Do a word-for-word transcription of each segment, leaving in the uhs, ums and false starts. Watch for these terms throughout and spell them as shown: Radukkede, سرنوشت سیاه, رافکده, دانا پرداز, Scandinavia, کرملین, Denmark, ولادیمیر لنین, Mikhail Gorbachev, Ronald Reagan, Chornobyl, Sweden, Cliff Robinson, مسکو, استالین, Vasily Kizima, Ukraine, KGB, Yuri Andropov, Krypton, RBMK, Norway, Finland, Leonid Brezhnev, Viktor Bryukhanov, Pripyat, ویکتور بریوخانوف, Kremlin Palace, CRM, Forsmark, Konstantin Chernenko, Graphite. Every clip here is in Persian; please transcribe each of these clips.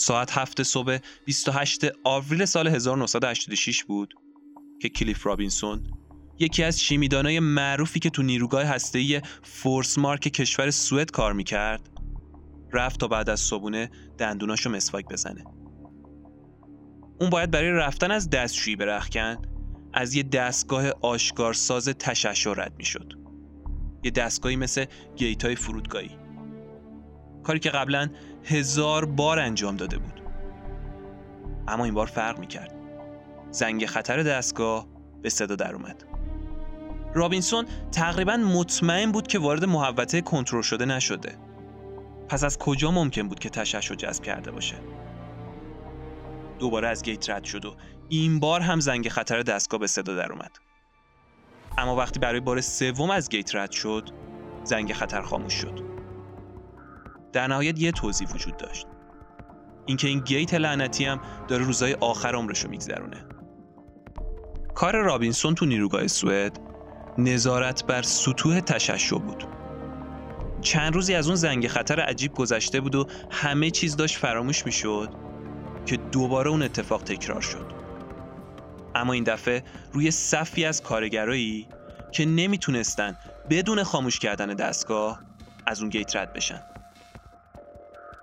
ساعت هفت صبح بیست و هشت آوریل سال هزار و نهصد و هشتاد و شش بود که کلیف رابینسون، یکی از شیمیدانای معروفی که تو نیروگاه هسته‌ای فورسمارک کشور سوئد کار میکرد، رفت تا بعد از صبحونه دندوناشو مسواک بزنه. اون باید برای رفتن از دستشویی به رختکن از یه دستگاه آشکارساز تشعشع رد میشد. یه دستگاهی مثل گیتای فرودگاهی. کاری که قبلا هزار بار انجام داده بود. اما این بار فرق میکرد. زنگ خطر دستگاه به صدا در اومد. رابینسون تقریباً مطمئن بود که وارد محوطه کنترل شده نشده. پس از کجا ممکن بود که تشعشع جذب کرده باشه؟ دوباره از گیت رد شد و این بار هم زنگ خطر دستگاه به صدا در اومد. اما وقتی برای بار سوم از گیت رد شد، زنگ خطر خاموش شد. در نهایت یه توضیح وجود داشت. اینکه این گیت لعنتی هم داره روزهای آخر عمرشو میگذرونه. کار رابینسون تو نیروگاه سوئد نظارت بر سطوح تشعشع بود. چند روزی از اون زنگ خطر عجیب گذشته بود و همه چیز داشت فراموش میشد که دوباره اون اتفاق تکرار شد. اما این دفعه روی صفی از کارگرایی که نمیتونستن بدون خاموش کردن دستگاه از اون گیت رد بشن.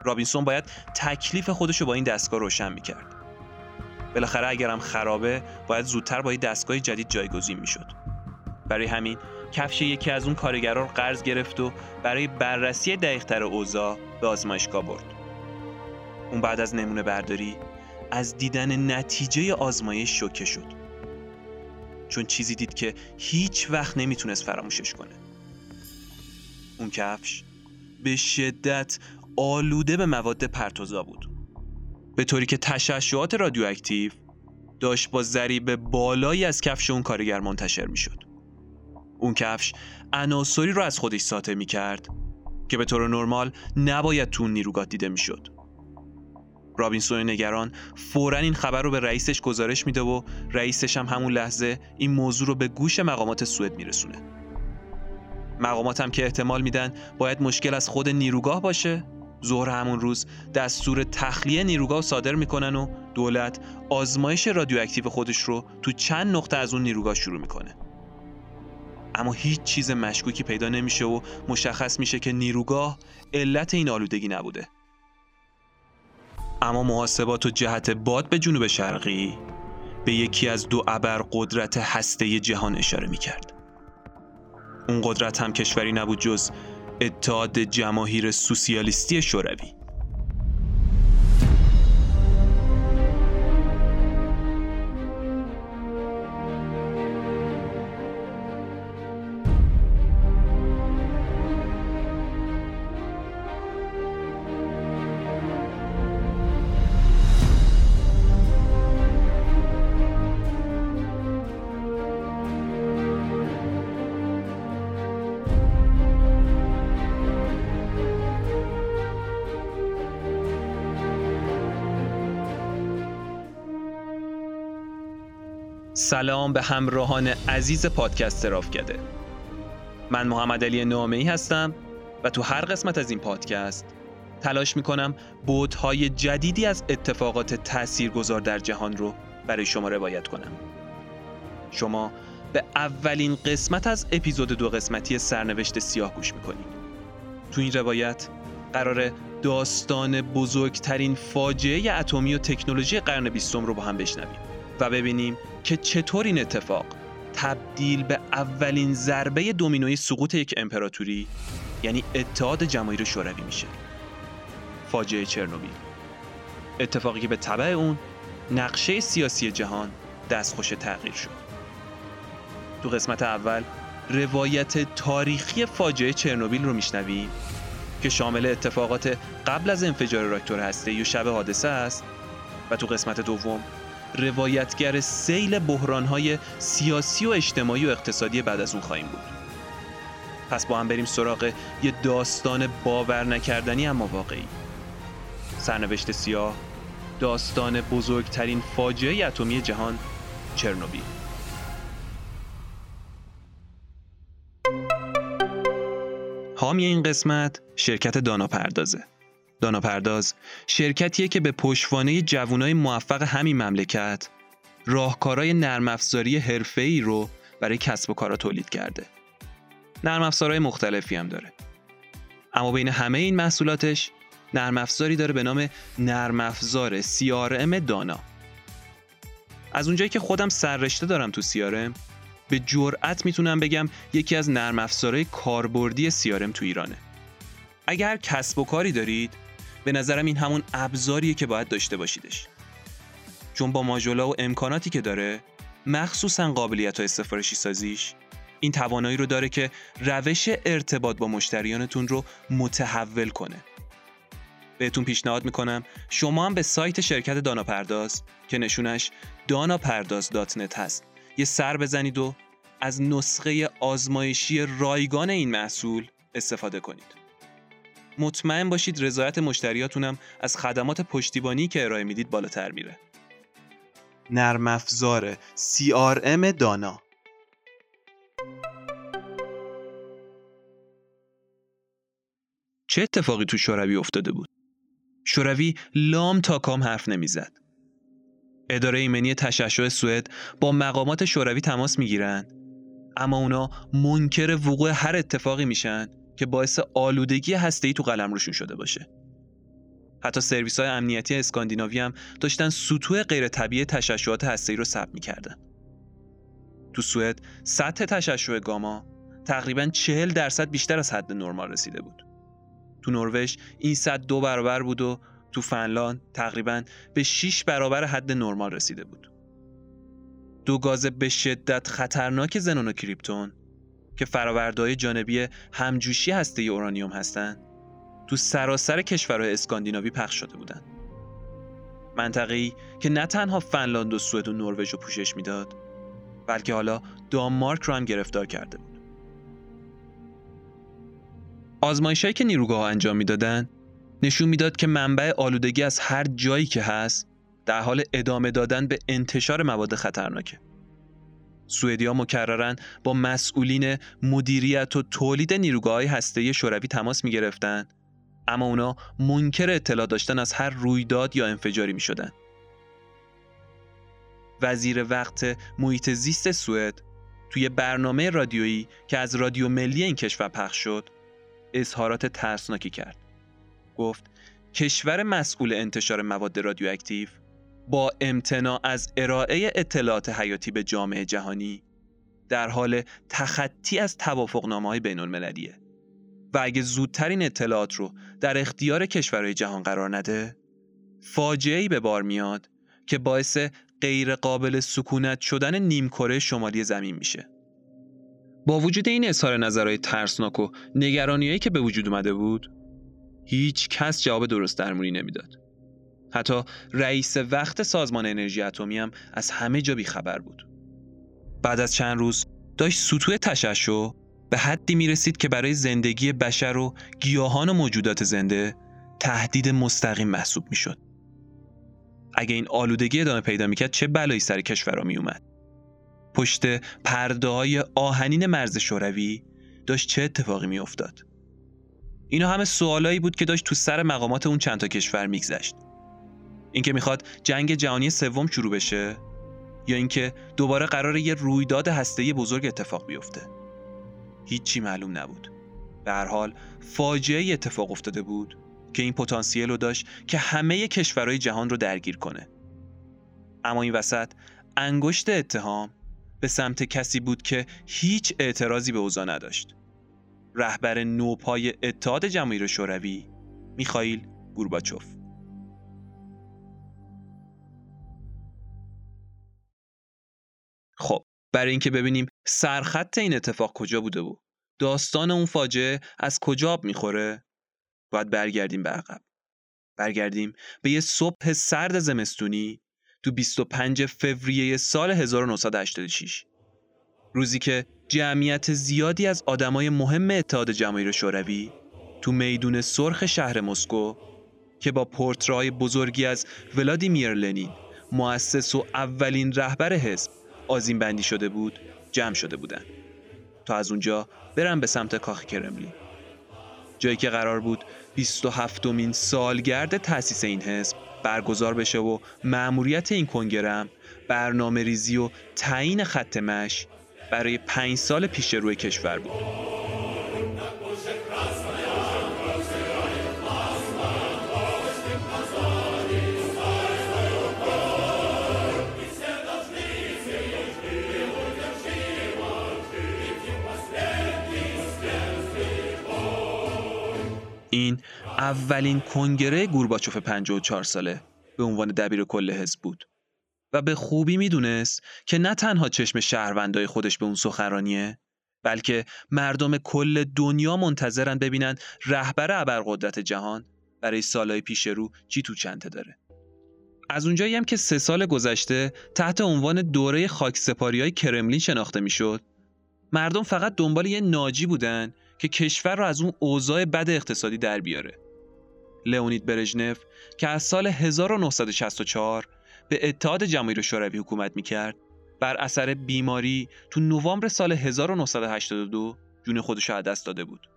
رابینسون باید تکلیف خودشو با این دستگاه روشن میکرد. بالاخره اگرم خرابه باید زودتر با یه دستگاه جدید جایگزین میشد. برای همین کفش یکی از اون کارگرها رو قرض گرفت و برای بررسی دقیق‌تر اوضاع به آزمایشگاه برد. اون بعد از نمونه برداری از دیدن نتیجه آزمایش شوکه شد. چون چیزی دید که هیچ وقت نمیتونست فراموشش کنه. اون کفش به شدت آلوده به مواد پرتوزا بود. به طوری که تشعشعات رادیواکتیو داشت با ضریب بالایی از کفش اون کارگر منتشر میشد. اون کفش عناصری رو از خودش ساطع می‌کرد که به طور نرمال نباید تو نیروگاه دیده میشد. رابینسون نگران فوراً این خبر رو به رئیسش گزارش میده و رئیسش هم همون لحظه این موضوع رو به گوش مقامات سوئد میرسونه. مقامات هم که احتمال میدن باید مشکل از خود نیروگاه باشه، ظهر همون روز دستور تخلیه نیروگاه صادر میکنن و دولت آزمایش رادیواکتیو خودش رو تو چند نقطه از اون نیروگاه شروع میکنه. اما هیچ چیز مشکوکی پیدا نمیشه و مشخص میشه که نیروگاه علت این آلودگی نبوده. اما محاسبات و جهت باد به جنوب شرقی به یکی از دو ابرقدرت هسته جهان اشاره میکرد. اون قدرت هم کشوری نبود جز اتحاد جماهیر سوسیالیستی شوروی. سلام به همراهان عزیز پادکست راوکده. من محمد علی نامه‌ای هستم و تو هر قسمت از این پادکست تلاش می‌کنم بعدهای جدیدی از اتفاقات تاثیرگذار در جهان رو برای شما روایت کنم. شما به اولین قسمت از اپیزود دو قسمتی سرنوشت سیاه گوش می‌کنید. تو این روایت قراره داستان بزرگترین فاجعه اتمی و تکنولوژی قرن بیستم رو با هم بشنویم و ببینیم که چطور این اتفاق تبدیل به اولین ضربه دومینوی سقوط یک امپراتوری، یعنی اتحاد جماهیر شوروی میشه. فاجعه چرنوبیل، اتفاقی که به تبع اون نقشه سیاسی جهان دستخوش تغییر شد. تو قسمت اول روایت تاریخی فاجعه چرنوبیل رو میشنویم که شامل اتفاقات قبل از انفجار راکتور هسته‌ای و شب حادثه است و تو قسمت دوم روایتگر سیل بحران‌های سیاسی و اجتماعی و اقتصادی بعد از اون خواهیم بود. پس با هم بریم سراغ یه داستان باور نکردنی اما واقعی. سرنوشت سیاه، داستان بزرگترین فاجعه اتمی جهان، چرنوبیل. حامی این قسمت شرکت دانا پردازه دانا پرداز شرکتیه که به پشتوانه جوانای موفق همین مملکت راهکارهای نرم افزاری حرفه‌ای رو برای کسب و کارا تولید کرده. نرم افزارهای مختلفی هم داره. اما بین همه این محصولاتش نرم افزاری داره به نام نرم افزار سی آر ام دانا. از اونجایی که خودم سررشته دارم تو سی آر ام، به جرئت میتونم بگم یکی از نرم افزارهای کاربردی سی آر ام تو ایرانه. اگر کسب و کاری دارید، به نظرم این همون ابزاریه که باید داشته باشیدش. چون با ماژولا و امکاناتی که داره، مخصوصاً قابلیت‌های سفارشی سازیش، این توانایی رو داره که روش ارتباط با مشتریانتون رو متحول کنه. بهتون پیشنهاد میکنم شما هم به سایت شرکت دانا پرداز که نشونش دانا پرداز دات نت هست یه سر بزنید و از نسخه آزمایشی رایگان این محصول استفاده کنید. مطمئن باشید رضایت مشتریاتونم از خدمات پشتیبانی که ارائه میدید بالاتر میره. نرم افزار سی آر ام دانا. چه اتفاقی تو شوروی افتاده بود؟ شوروی لام تا کام حرف نمیزد. اداره ایمنی تشعشع سوئد با مقامات شوروی تماس میگیرن، اما اونا منکر وقوع هر اتفاقی میشن که باعث آلودگی هسته‌ای تو قلمروشون شده باشه. حتی سرویس‌های امنیتی اسکاندیناوی هم داشتن سطوح غیر طبیعی تشعشعات هسته‌ای رو ثبت میکردن. تو سوئد سطح تشعشع گاما تقریباً چهل درصد بیشتر از حد نرمال رسیده بود. تو نروژ این صد دو برابر بود و تو فنلاند تقریباً به شش برابر حد نرمال رسیده بود. دو گاز به شدت خطرناک زنون و کریپتون که فرآوردهای جانبی همجوشی هسته یورانیوم هستند، تو سراسر کشورهای اسکاندیناوی پخش شده بودند. منطقه‌ای که نه تنها فنلاند و سوئد و نروژ رو پوشش میداد، بلکه حالا دانمارک رو هم گرفتار کرده بود. آزمایشایی که نیروگاه‌ها انجام میدادن نشون میداد که منبع آلودگی از هر جایی که هست در حال ادامه دادن به انتشار مواد خطرناکه. سوئدی‌ها مکرراً با مسئولین مدیریت و تولید نیروگاه‌های هسته‌ای شوروی تماس می‌گرفتن، اما اونا منکر اطلاع داشتن از هر رویداد یا انفجاری می‌شدن. وزیر وقت محیط زیست سوئد توی برنامه رادیویی که از رادیو ملی این کشور پخش شد، اظهارات ترسناکی کرد. گفت کشور مسئول انتشار مواد رادیواکتیو با امتناع از ارائه اطلاعات حیاتی به جامعه جهانی در حال تخطی از توافقنامه‌های بین‌المللیه و اگه زودتر این اطلاعات رو در اختیار کشورهای جهان قرار نده، فاجعه‌ای به بار میاد که باعث غیر قابل سکونت شدن نیمکره شمالی زمین میشه. با وجود این اظهار نظرهای ترسناک و نگرانی‌هایی که به وجود اومده بود، هیچ کس جواب درست درمونی نمیداد. حتی رئیس وقت سازمان انرژی اتمی هم از همه جا بیخبر بود. بعد از چند روز داشت سطوح تشعشع به حدی میرسید که برای زندگی بشر و گیاهان و موجودات زنده تهدید مستقیم محسوب میشد. اگه این آلودگی ادامه پیدا میکرد چه بلایی سر کشورها میومد؟ پشت پرده‌های آهنین مرز شوروی داشت چه اتفاقی میافتاد؟ اینا همه سوالایی بود که داشت تو سر مقامات اون چند تا کشور میگذشت. اینکه میخواد جنگ جهانی سوم شروع بشه یا اینکه دوباره قراره یه رویداد هسته‌ای بزرگ اتفاق بیفته. هیچی معلوم نبود. به هر حال فاجعه‌ای اتفاق افتاده بود که این پتانسیل رو داشت که همه کشورهای جهان رو درگیر کنه. اما این وسط انگشت اتهام به سمت کسی بود که هیچ اعتراضی به اوضاع نداشت. رهبر نوپای اتحاد جماهیر شوروی، میخائیل گورباچوف. خب، برای اینکه ببینیم سرخط این اتفاق کجا بوده و داستان اون فاجعه از کجا آب میخوره، باید برگردیم به عقب. برگردیم به یه صبح سرد زمستونی تو بیست و پنجم فوریه سال هزار و نهصد و هشتاد و شش، روزی که جمعیت زیادی از آدمای مهم اتحاد جماهیر شوروی تو میدون سرخ شهر مسکو که با پورترهای بزرگی از ولادیمیر لنین، مؤسس و اولین رهبر حزب، آذین بندی شده بود، جمع شده بودند تا از اونجا برن به سمت کاخ کرملین. جایی که قرار بود بیست و هفتمین سالگرد تأسیس این حزب برگزار بشه و مأموریت این کنگره هم برنامه ریزی و تعیین خط مشی برای پنج سال پیش روی کشور بود. این اولین کنگره گورباچوف پنجاه و چهار ساله به عنوان دبیر کل حزب بود و به خوبی میدونست که نه تنها چشم شهروندای خودش به اون سخنرانیه، بلکه مردم کل دنیا منتظرن ببینن رهبر ابرقدرت جهان برای سالهای پیش رو چی تو چنته داره. از اونجایی هم که سه سال گذشته تحت عنوان دوره خاکسپاری‌های کرملین شناخته میشد، مردم فقط دنبال یه ناجی بودن که کشور را از اون اوضاع بد اقتصادی در بیاره. لئونید برژنف که از سال هزار و نهصد و شصت و چهار به اتحاد جماهیر شوروی حکومت میکرد، بر اثر بیماری تو نوامبر سال هزار و نهصد و هشتاد و دو جون خودش را از دست داده بود.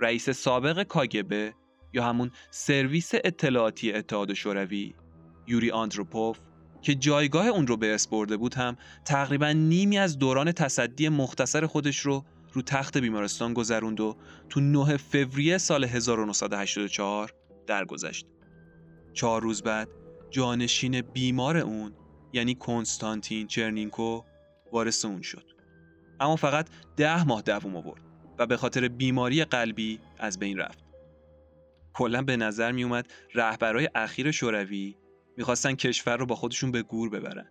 رئیس سابق کاگبه یا همون سرویس اطلاعاتی اتحاد شوروی، یوری آندروپوف که جایگاه اون رو به اسم برده بود، هم تقریباً نیمی از دوران تصدی مختصر خودش رو رو تخت بیمارستان گذروند و تو نهم فوریه سال هزار و نهصد و هشتاد و چهار درگذشت. چهار روز بعد جانشین بیمار اون، یعنی کنستانتین چرنینکو، وارث اون شد. اما فقط ده ماه دوام آورد و به خاطر بیماری قلبی از بین رفت. کلا به نظر می اومد رهبرای اخیر شوروی میخواستن کشور رو با خودشون به گور ببرن.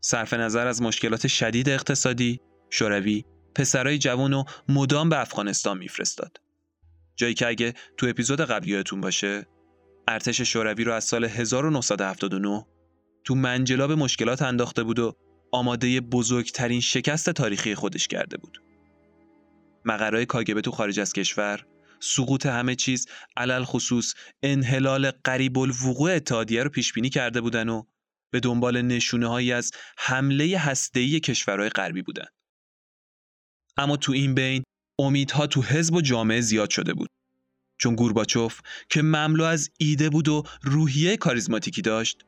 صرف نظر از مشکلات شدید اقتصادی، شوروی پسرای جوانو مدام به افغانستان میفرستاد، جایی که اگه تو اپیزود قبلی یادتون باشه ارتش شوروی رو از سال هزار و نهصد و هفتاد و نه تو منجلاب مشکلات انداخته بود و آماده بزرگترین شکست تاریخی خودش کرده بود. مقرهای کاگبه تو خارج از کشور، سقوط همه چیز علل خصوص انحلال قریب الوقوع اتحادیه رو پیش بینی کرده بودن و به دنبال نشونه‌هایی از حمله هسته‌ای کشورهای غربی بودن. اما تو این بین امیدها تو حزب و جامعه زیاد شده بود، چون گورباچوف که مملو از ایده بود و روحیه کاریزماتیکی داشت،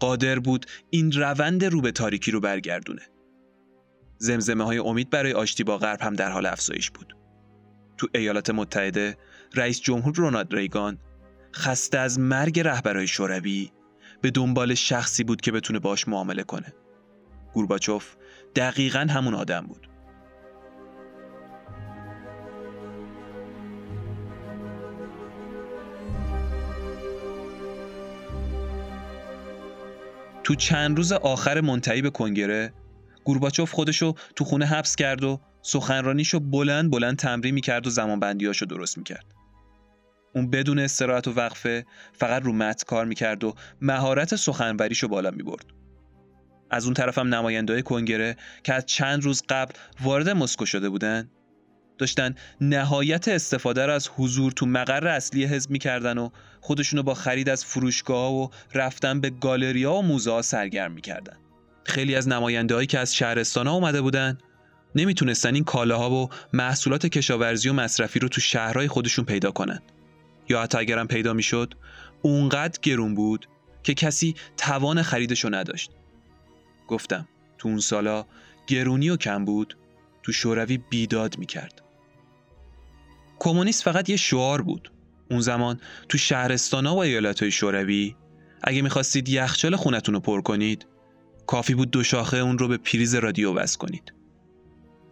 قادر بود این روند رو به تاریکی رو برگردونه. زمزمه‌های امید برای آشتی با غرب هم در حال افزایش بود. تو ایالات متحده رئیس جمهور رونالد ریگان خسته از مرگ رهبرای شوروی به دنبال شخصی بود که بتونه باش معامله کنه. گورباچوف دقیقاً همون آدم بود. تو چند روز آخر منتهی به کنگره، گورباچوف خودشو تو خونه حبس کرد و سخنرانیشو بلند بلند تمرین می‌کرد و زمانبندیاشو درست می‌کرد. اون بدون استراحت و وقفه فقط رو متن کار می‌کرد و مهارت سخنوریشو بالا می‌برد. از اون طرفم نماینده‌های کنگره که از چند روز قبل وارد مسکو شده بودن، داشتن نهایت استفاده را از حضور تو مقر اصلی حزب می‌کردن و خودشونو با خرید از فروشگاه‌ها و رفتن به گالری‌ها و موزه‌ها سرگرم می‌کردن. خیلی از نماینده‌هایی که از شهرستان‌ها اومده بودن نمیتونستن این کالاها و محصولات کشاورزی و مصرفی رو تو شهرهای خودشون پیدا کنن، یا حتی اگرم پیدا میشد اونقدر گرون بود که کسی توان خریدشو نداشت. گفتم تو اون سالا گرونی و کم بود تو شوروی بیداد میکرد. کمونیست فقط یه شعار بود. اون زمان تو شهرستانا و ایالت‌های شوروی اگه می‌خواستید یخچال خونتون رو پر کنید، کافی بود دو شاخه اون رو به پریز رادیو وصل کنید.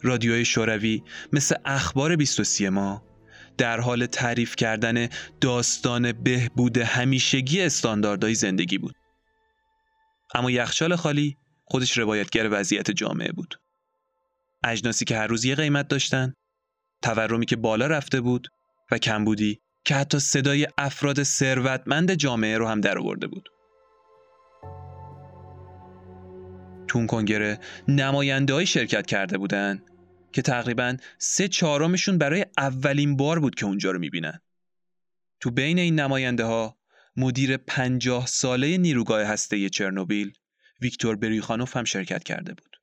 رادیوهای شوروی مثل اخبار بیست و سه ما در حال تعریف کردن داستان بهبود همیشگی استانداردهای زندگی بود. اما یخچال خالی خودش روایتگر وضعیت جامعه بود. اجناسی که هر روز یه قیمت داشتن، تورمی که بالا رفته بود و کمبودی که حتی صدای افراد ثروتمند جامعه رو هم درآورده بود. تو اون کنگره نماینده‌ای شرکت کرده بودن که تقریباً سه چهارمشون برای اولین بار بود که اونجا رو می‌بینن. تو بین این نماینده‌ها مدیر پنجاه ساله نیروگاه هسته‌ای چرنوبیل، ویکتور بریوخانوف هم شرکت کرده بود.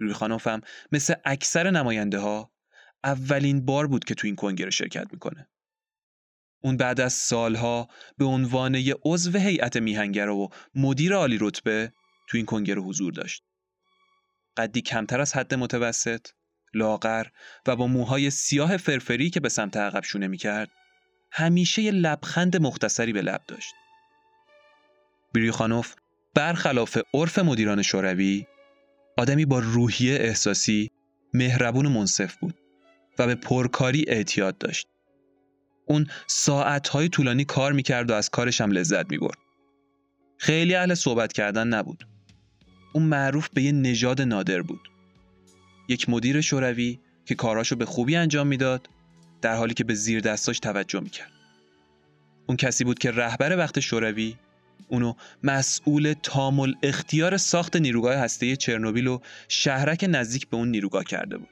بریوخانوف هم مثل اکثر نماینده‌ها اولین بار بود که تو این کنگره شرکت میکنه. اون بعد از سالها به عنوان یه عضو هیئت میهنگرا و مدیر عالی رتبه تو این کنگره حضور داشت. قدی کمتر از حد متوسط، لاغر و با موهای سیاه فرفری که به سمت عقب شونه میکرد، همیشه یه لبخند مختصری به لب داشت. بریوخانوف برخلاف عرف مدیران شوروی، آدمی با روحیه احساسی، مهربون و منصف بود و به پرکاری اعتیاد داشت. اون ساعتهای طولانی کار میکرد و از کارش هم لذت میبرد. خیلی اهل صحبت کردن نبود. اون معروف به یه نژاد نادر بود. یک مدیر شوروی که کاراشو به خوبی انجام میداد، در حالی که به زیر دستاش توجه میکرد. اون کسی بود که رهبر وقت شوروی اونو مسئول تامل اختیار ساخت نیروگاه هسته‌ای چرنوبیل و شهرک نزدیک به اون نیروگاه کرده بود.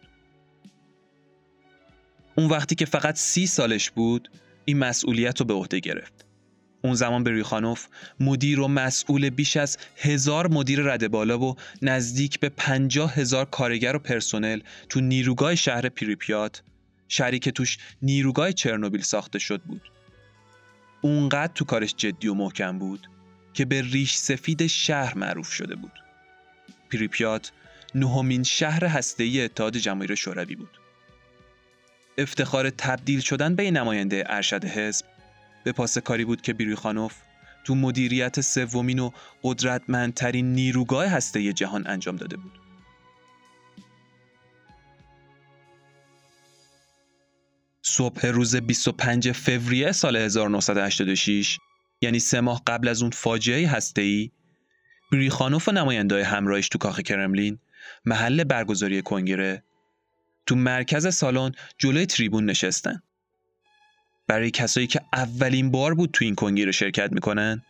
اون وقتی که فقط سی سالش بود، این مسئولیت رو به عهده گرفت. اون زمان بریوخانوف مدیر و مسئول بیش از هزار مدیر رده بالا و نزدیک به پنجاه هزار کارگر و پرسنل تو نیروگاه شهر پریپیات، شهری که توش نیروگاه چرنوبیل ساخته شد بود. اونقدر تو کارش جدی و محکم بود که به ریش سفید شهر معروف شده بود. پریپیات نهمین شهر هسته‌ای اتحاد جماهیر شوروی بود. افتخار تبدیل شدن به نماینده ارشد حزب به پاس کاری بود که بریوخانوف تو مدیریت سومین و قدرتمندترین نیروگاه هسته‌ای جهان انجام داده بود. صبح روز بیست و پنجم فوریه سال هزار و نهصد و هشتاد و شش، یعنی سه ماه قبل از اون فاجعه هسته‌ای، بریوخانوف و نماینده‌های همراهش تو کاخ کرملین، محل برگزاری کنگره، تو مرکز سالن جلوی تریبون نشستن. برای کسایی که اولین بار بود تو این کنگره شرکت میکنن،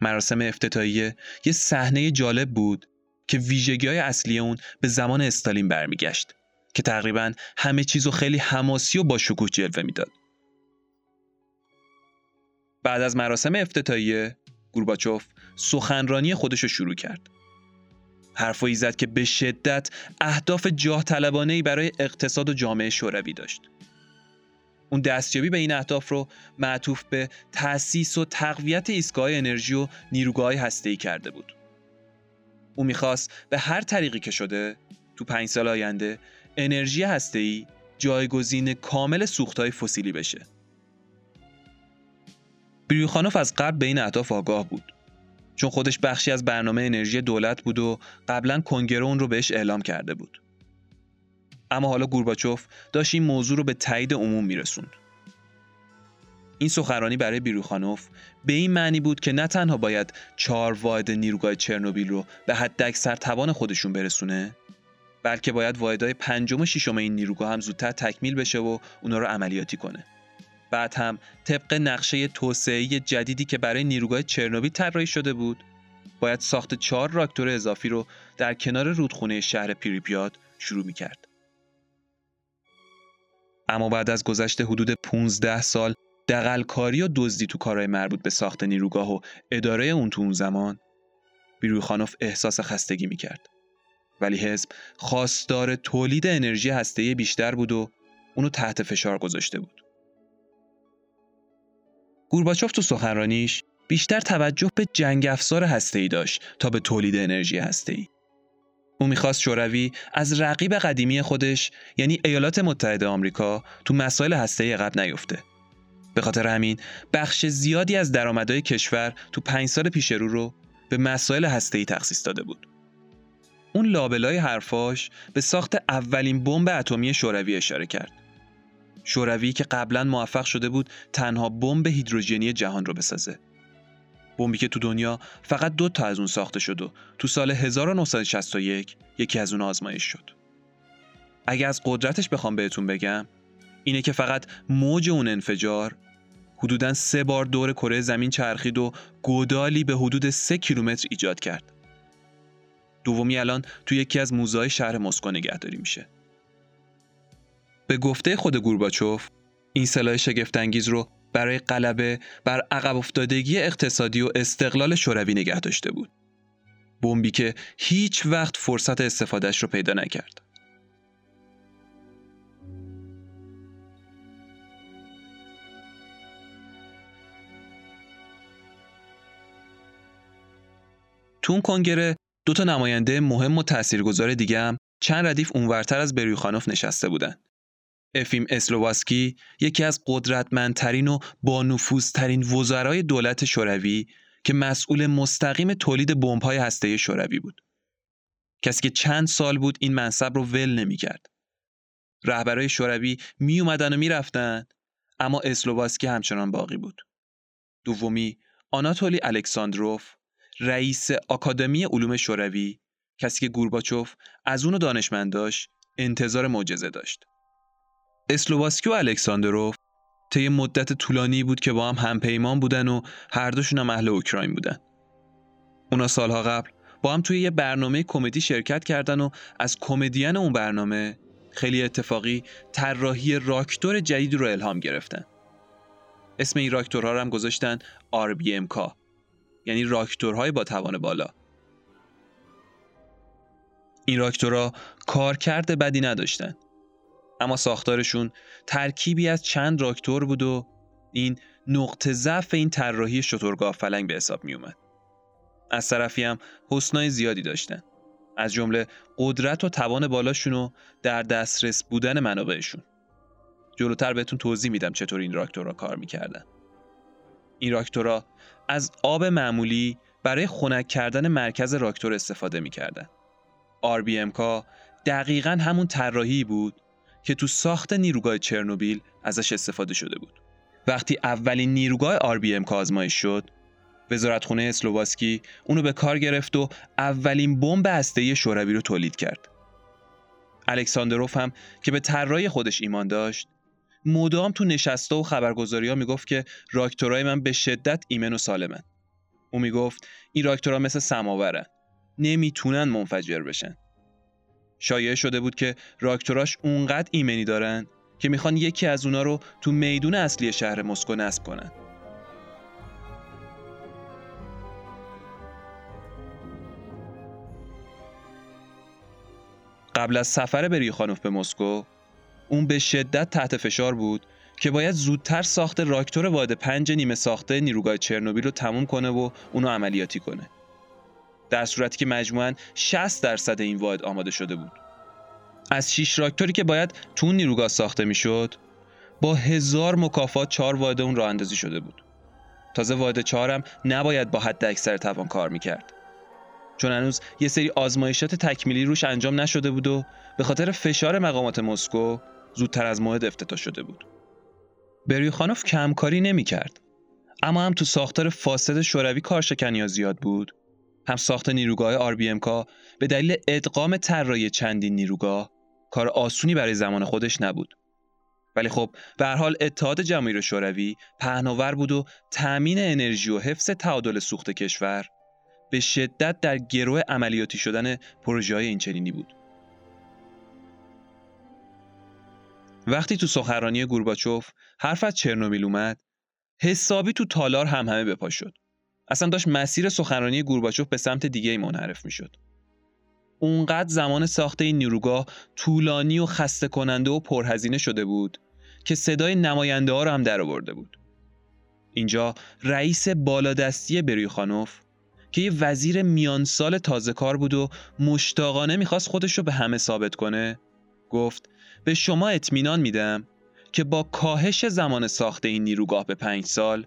مراسم افتتاحیه یه صحنه جالب بود که ویژگی‌های اصلی اون به زمان استالین برمیگشت، که تقریباً همه چیزو خیلی حماسی و با شکوه جلوه میداد. بعد از مراسم افتتاحیه، گورباچوف سخنرانی خودشو شروع کرد. حرفایی زد که به شدت اهداف جاه طلبانه‌ای برای اقتصاد و جامعه شوروی داشت. اون دستیابی به این اهداف رو معطوف به تأسیس و تقویت ایستگاه‌های انرژی و نیروگاه‌های هسته‌ای کرده بود. اون می‌خواست به هر طریقی که شده تو پنج سال آینده انرژی هسته‌ای جایگزین کامل سوخت‌های فسیلی بشه. بریوخانوف از قبل به این اهداف آگاه بود، چون خودش بخشی از برنامه انرژی دولت بود و قبلا کنگره اون رو بهش اعلام کرده بود. اما حالا گورباچوف داشت این موضوع رو به تایید عموم میرسوند. این سخنرانی برای بریوخانوف به این معنی بود که نه تنها باید چهار واحد نیروگاه چرنوبیل رو به حداکثر توان خودشون برسونه، بلکه باید واحدهای پنجم و ششم این نیروگاه هم زودتر تکمیل بشه و اونا رو عملیاتی کنه. بعد هم طبق نقشه توسعه‌ای جدیدی که برای نیروگاه چرنوبیل طراحی شده بود، باید ساخت چهار راکتور اضافی رو در کنار رودخانه شهر پریپیات شروع می‌کرد. اما بعد از گذشت حدود پانزده سال دغل‌کاری و دزدی تو کارهای مربوط به ساخت نیروگاه و اداره اون تو اون زمان، بریوخانوف احساس خستگی می‌کرد. ولی حزب خواستار تولید انرژی هسته‌ای بیشتر بود و اونو تحت فشار گذاشته بود. گورباچوف تو سخنرانیش بیشتر توجه به جنگ افزار هسته‌ای داشت تا به تولید انرژی هسته‌ای. اون می‌خواست شوروی از رقیب قدیمی خودش، یعنی ایالات متحده آمریکا، تو مسائل هسته‌ای عقب نیفته. به خاطر همین بخش زیادی از درآمدهای کشور تو پنج سال پیش رو رو به مسائل هسته‌ای تخصیص داده بود. اون لابلای حرفاش به ساخت اولین بمب اتمی شوروی اشاره کرد. شوروی که قبلا موفق شده بود تنها بمب هیدروژنی جهان رو بسازه. بمبی که تو دنیا فقط دو تا از اون ساخته شد و تو سال هزار و نهصد و شصت و یک یکی از اون آزمایش شد. اگه از قدرتش بخوام بهتون بگم، اینه که فقط موج اون انفجار حدوداً سه بار دور کره زمین چرخید و گودالی به حدود سه کیلومتر ایجاد کرد. دومی الان تو یکی از موزه‌های شهر مسکو نگهداری میشه. به گفته خود گورباچوف، این سلاح شگفت‌انگیز رو برای غلبه بر عقب افتادگی اقتصادی و استقلال شوروی نگه داشته بود. بمبی که هیچ وقت فرصت استفادهش رو پیدا نکرد. تو اون کنگره دو تا نماینده مهم و تاثیرگذار دیگه هم چند ردیف اونورتر از بریوخانوف نشسته بودن. افیم اسلوواسکی، یکی از قدرتمندترین و با نفوذترین وزرای دولت شوروی که مسئول مستقیم تولید بمب‌های هسته‌ای شوروی بود. کسی که چند سال بود این منصب رو ول نمی‌کرد. رهبرای شوروی میومدن و میرفتن، اما اسلوواسکی همچنان باقی بود. دومی آناتولی الکساندروف، رئیس آکادمی علوم شوروی، کسی که گورباچوف از اون دانشمنداش انتظار معجزه داشت. اسلوواسکی و الکساندروف طی مدت طولانی بود که با هم همپیمان بودن و هر دوشون هم اهل اوکراین بودن. اونا سالها قبل با هم توی یه برنامه کمدی شرکت کردن و از کمدین اون برنامه خیلی اتفاقی طراحی راکتور جدید رو الهام گرفتن. اسم این راکتورها رو هم گذاشتن آر بی ام کی، یعنی راکتورهای با توان بالا. این راکتورها کارکرد بدی نداشتن، اما ساختارشون ترکیبی از چند راکتور بود و این نقطه ضعف این طراحی شترگاه فلنگ به حساب می اومد. از طرفی هم حسنای زیادی داشتن، از جمله قدرت و توان بالاشون و در دسترس بودن منابعشون. جلوتر بهتون توضیح میدم چطور این راکتورها کار میکردن. این راکتورها از آب معمولی برای خنک کردن مرکز راکتور استفاده میکردن. آر بی ام کی دقیقاً همون طراحی بود که تو ساخت نیروگاه چرنوبیل ازش استفاده شده بود. وقتی اولین نیروگاه آر بی ام کی آزمایش شد، وزارتخونه اسلوواسکی اونو به کار گرفت و اولین بمب هسته‌ای شوروی رو تولید کرد. الکساندروف هم که به طراحی خودش ایمان داشت، مدام تو نشست‌ها و خبرگزاری‌ها میگفت که راکتورهای من به شدت ایمن و سالمن. اون میگفت این راکتورها مثل سماورن، نمیتونن منفجر بشن. شایعه شده بود که راکتوراش اونقدر ایمنی دارن که میخوان یکی از اونا رو تو میدون اصلی شهر مسکو نصب کنن. قبل از سفر بریوخانوف به مسکو، اون به شدت تحت فشار بود که باید زودتر ساخت راکتور واحد پنج نیمه ساخته نیروگاه چرنوبیل رو تموم کنه و اونو عملیاتی کنه، در صورتی که مجموعاً شصت درصد این واحد آماده شده بود. از شش راکتوری که باید تو نیروگاه ساخته میشد، با هزار مکافات چهار واحد اون راه اندازی شده بود. تازه واحد چهار هم نباید با حد اکثر توان کار میکرد، چون هنوز یه سری آزمایشات تکمیلی روش انجام نشده بود و به خاطر فشار مقامات مسکو زودتر از موعد افتتاح شده بود. بریوخانوف کمکاری نمی‌کرد، اما هم تو ساختار فاسد شوروی کارشکنی‌ها زیاد بود، هم ساخت نیروگاه آر بی ام کی به دلیل ادغام طراحی چندین نیروگاه کار آسونی برای زمان خودش نبود. ولی خب به هر حال اتحاد جماهیر شوروی پهناور بود و تأمین انرژی و حفظ تعادل سوخت کشور به شدت در گروه عملیاتی شدن پروژه‌های اینچنینی بود. وقتی تو سخنرانی گورباچوف حرف از چرنوبیل اومد، حسابی تو تالار همهمه به پا شد. اصلا داشت مسیر سخنرانی گورباچوف به سمت دیگه‌ای منحرف می‌شد. اونقدر زمان ساخت این نیروگاه طولانی و خسته کننده و پرهزینه شده بود که صدای نماینده‌ها رو هم درآورده بود. اینجا رئیس بالادستی بریوخانوف که یه وزیر میانسال تازه کار بود و مشتاقانه می‌خواست خودش رو به همه ثابت کنه، گفت به شما اطمینان میدم که با کاهش زمان ساخت این نیروگاه به پنج سال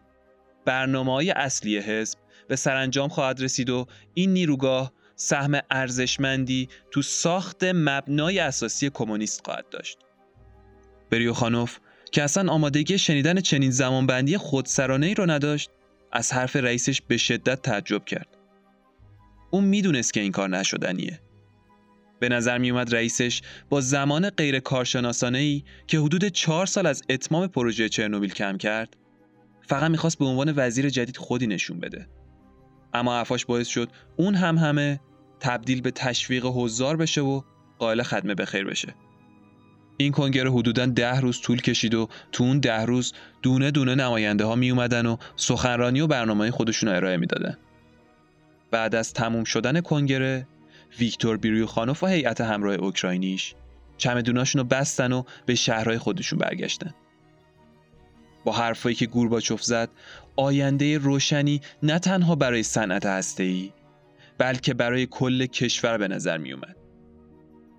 برنامه‌های اصلی حزب به سرانجام خواهد رسید و این نیروگاه سهم ارزشمندی تو ساخت مبنای اساسی کمونیست خواهد داشت. بریوخانوف که اصلا آمادگی شنیدن چنین زمانبندی خودسرانه‌ای رو نداشت، از حرف رئیسش به شدت تعجب کرد. اون میدونست که این کار نشدنیه. به نظر می اومد رئیسش با زمان غیر کارشناسانه‌ای که حدود چهار سال از اتمام پروژه چرنوبیل کم کرد، فقط میخواست به عنوان وزیر جدید خودی نشون بده. اما حرفاش باعث شد اون هم همه تبدیل به تشویق حضار بشه و قائل ختمه به خیر بشه. این کنگره حدوداً ده روز طول کشید و تو اون ده روز دونه دونه نماینده ها می اومدن و سخنرانی و برنامه خودشون رو ارائه می دادن. بعد از تموم شدن کنگره، ویکتور بریوخانوف و هیئت همراه اوکراینیش چمدوناشون رو بستن و به شهرهای خودشون برگشتن. با حرفایی که گورباچوف زد، آینده روشنی نه تنها برای صنعت هسته‌ای بلکه برای کل کشور به نظر می اومد.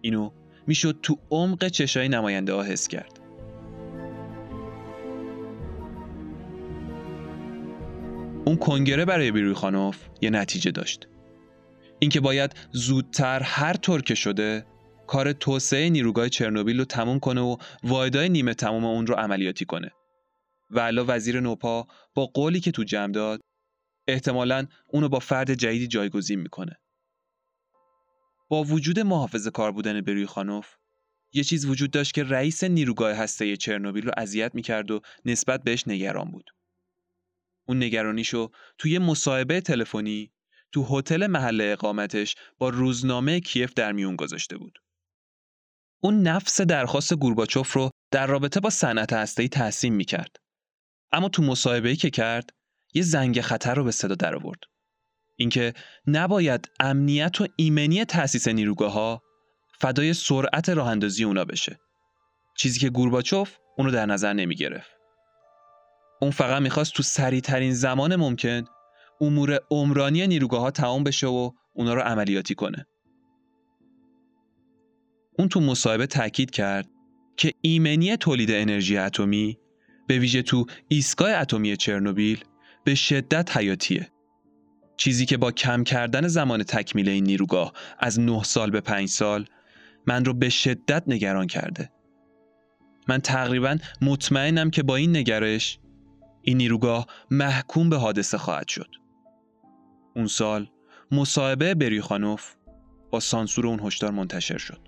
اینو میشد تو عمق چشای نماینده ها حس کرد. اون کنگره برای بریوخانوف یه نتیجه داشت. اینکه باید زودتر هر طور که شده کار توسعه نیروگاه چرنوبیل رو تموم کنه و واحدهای نیمه تمام اون رو عملیاتی کنه. و علاوه وزیر نوپا با قولی که تو جمع داد احتمالاً اونو با فرد جدیدی جایگزین میکنه. با وجود محافظه کار بودن بریوخانوف، یه چیز وجود داشت که رئیس نیروگاه هسته‌ای چرنوبیل رو اذیت میکرد و نسبت بهش نگران بود. اون نگرانیشو توی مصاحبه تلفنی تو هتل محل اقامتش با روزنامه کیف در میون گذاشته بود. اون نفس درخواست گورباچوف رو در رابطه با صنعت هسته‌ای تحسین میکرد. اما تو مصاحبه‌ای که کرد، یه زنگ خطر رو به صدا درآورد. اینکه نباید امنیت و ایمنی تأسیس نیروگاه‌ها فدای سرعت راه‌اندازی اونا بشه. چیزی که گورباچوف اونو در نظر نمی‌گرفت. اون فقط می‌خواست تو سریع‌ترین زمان ممکن امور عمرانی نیروگاه‌ها تمام بشه و اونا رو عملیاتی کنه. اون تو مصاحبه تأکید کرد که ایمنی تولید انرژی اتمی به ویژه تو ایستگاه اتمی چرنوبیل به شدت حیاتیه. چیزی که با کم کردن زمان تکمیل این نیروگاه از نه سال به پنج سال من رو به شدت نگران کرده. من تقریباً مطمئنم که با این نگرش این نیروگاه محکوم به حادثه خواهد شد. اون سال مصاحبه بریوخانوف با سانسور اون هشدار منتشر شد.